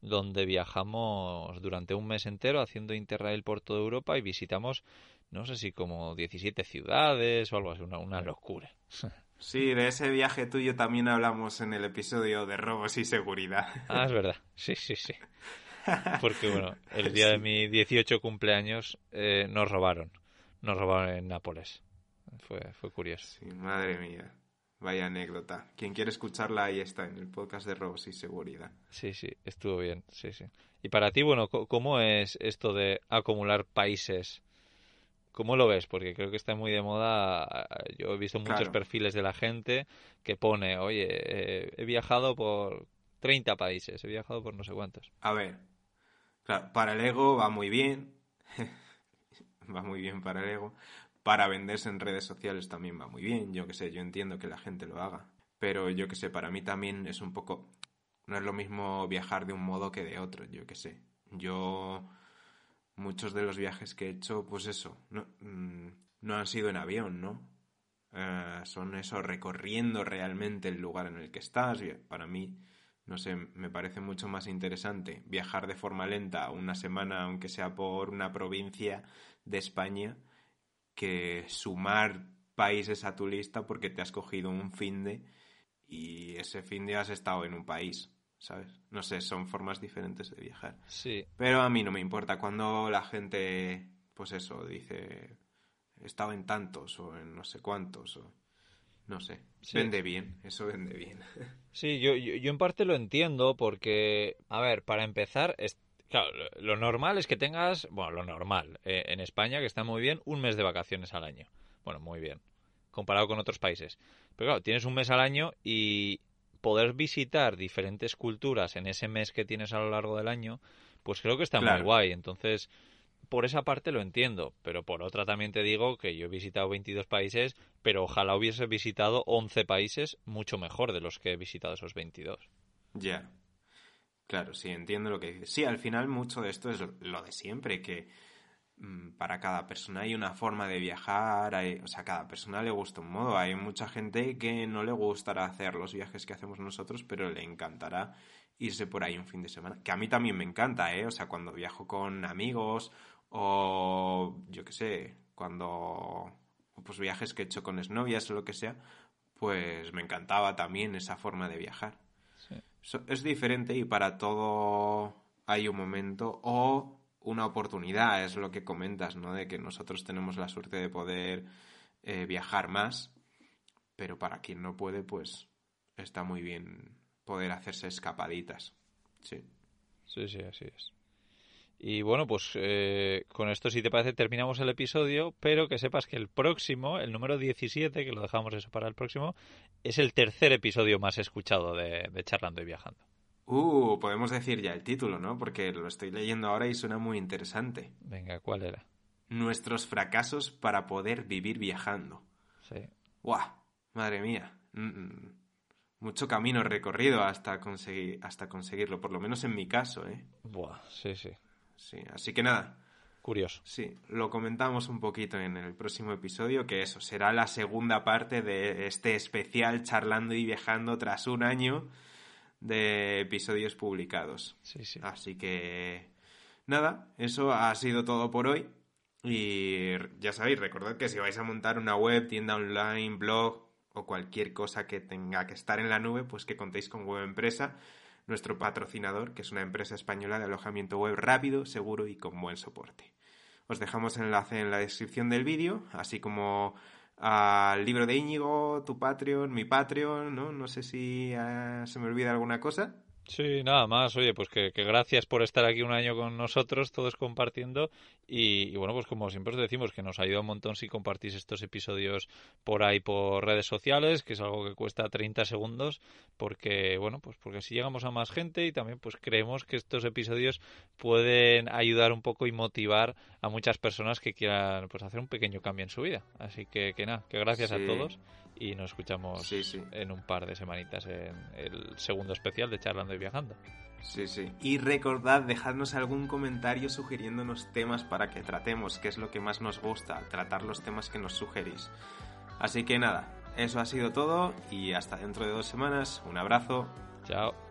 donde viajamos durante un mes entero haciendo Interrail por toda Europa y visitamos... No sé si como 17 ciudades o algo así, una locura. Sí, de ese viaje tuyo también hablamos en el episodio de robos y seguridad. Ah, es verdad, sí. Porque bueno, el día de mi 18 cumpleaños nos robaron en Nápoles. Fue curioso. Sí, madre mía, vaya anécdota. Quien quiere escucharla, ahí está, en el podcast de robos y seguridad. Sí, estuvo bien, sí. Y para ti, bueno, ¿cómo es esto de acumular países? ¿Cómo lo ves? Porque creo que está muy de moda. Yo he visto muchos perfiles de la gente que pone, oye, he viajado por 30 países, he viajado por no sé cuántos. A ver, claro, para el ego va muy bien, va muy bien para el ego. Para venderse en redes sociales también va muy bien, yo qué sé, yo entiendo que la gente lo haga. Pero yo qué sé, para mí también es un poco... No es lo mismo viajar de un modo que de otro, yo qué sé. Muchos de los viajes que he hecho, pues eso, no han sido en avión, ¿no? Son eso, recorriendo realmente el lugar en el que estás. Para mí, no sé, me parece mucho más interesante viajar de forma lenta una semana, aunque sea por una provincia de España, que sumar países a tu lista porque te has cogido un finde y ese finde has estado en un país. ¿Sabes? No sé, son formas diferentes de viajar. Sí. Pero a mí no me importa cuando la gente, pues eso, dice, he estado en tantos o en no sé cuántos o... No sé, sí. Vende bien, eso vende bien. Sí, yo en parte lo entiendo porque, a ver, para empezar, claro, lo normal es que tengas, bueno, lo normal, en España, que está muy bien, un mes de vacaciones al año. Bueno, muy bien, comparado con otros países. Pero claro, tienes un mes al año y... poder visitar diferentes culturas en ese mes que tienes a lo largo del año, pues creo que está muy guay. Entonces, por esa parte lo entiendo, pero por otra también te digo que yo he visitado 22 países, pero ojalá hubiese visitado 11 países mucho mejor de los que he visitado esos 22. Ya, claro, sí, entiendo lo que dices. Sí, al final mucho de esto es lo de siempre, que para cada persona hay una forma de viajar, hay, o sea, a cada persona le gusta un modo. Hay mucha gente que no le gustará hacer los viajes que hacemos nosotros, pero le encantará irse por ahí un fin de semana, que a mí también me encanta, ¿eh? O sea, cuando viajo con amigos o, yo qué sé, cuando, pues, viajes que he hecho con exnovias o lo que sea, pues me encantaba también esa forma de viajar. Sí. Es diferente y para todo hay un momento o una oportunidad, es lo que comentas, ¿no? De que nosotros tenemos la suerte de poder viajar más, pero para quien no puede, pues está muy bien poder hacerse escapaditas. Sí. Sí, sí, así es. Y bueno, pues con esto, si te parece, terminamos el episodio, pero que sepas que el próximo, el número 17, que lo dejamos eso para el próximo, es el tercer episodio más escuchado de Charlando y Viajando. Podemos decir ya el título, ¿no? Porque lo estoy leyendo ahora y suena muy interesante. Venga, ¿cuál era? Nuestros fracasos para poder vivir viajando. Sí. ¡Guau! Madre mía. Mucho camino recorrido hasta conseguirlo, por lo menos en mi caso, ¿eh? Buah, sí, sí. Sí, así que nada. Curioso. Sí, lo comentamos un poquito en el próximo episodio, que eso será la segunda parte de este especial Charlando y Viajando tras un año de episodios publicados. Sí, sí. Así que nada, eso ha sido todo por hoy. Y ya sabéis, recordad que si vais a montar una web, tienda online, blog o cualquier cosa que tenga que estar en la nube, pues que contéis con WebEmpresa, nuestro patrocinador, que es una empresa española de alojamiento web rápido, seguro y con buen soporte. Os dejamos el enlace en la descripción del vídeo, así como al libro de Íñigo, tu Patreon, mi Patreon, ¿no? No sé si se me olvida alguna cosa. Sí, nada más. Oye, pues que gracias por estar aquí un año con nosotros, todos compartiendo. Y bueno, pues como siempre os decimos, que nos ayuda un montón si compartís estos episodios por ahí, por redes sociales, que es algo que cuesta 30 segundos, porque bueno, pues porque así llegamos a más gente y también pues creemos que estos episodios pueden ayudar un poco y motivar a muchas personas que quieran pues hacer un pequeño cambio en su vida. Así que nada, que gracias a todos. Y nos escuchamos en un par de semanitas en el segundo especial de Charlando y Viajando. Sí, sí. Y recordad, dejadnos algún comentario sugiriéndonos temas para que tratemos, que es lo que más nos gusta, tratar los temas que nos sugerís. Así que nada, eso ha sido todo y hasta dentro de 2 semanas. Un abrazo. Chao.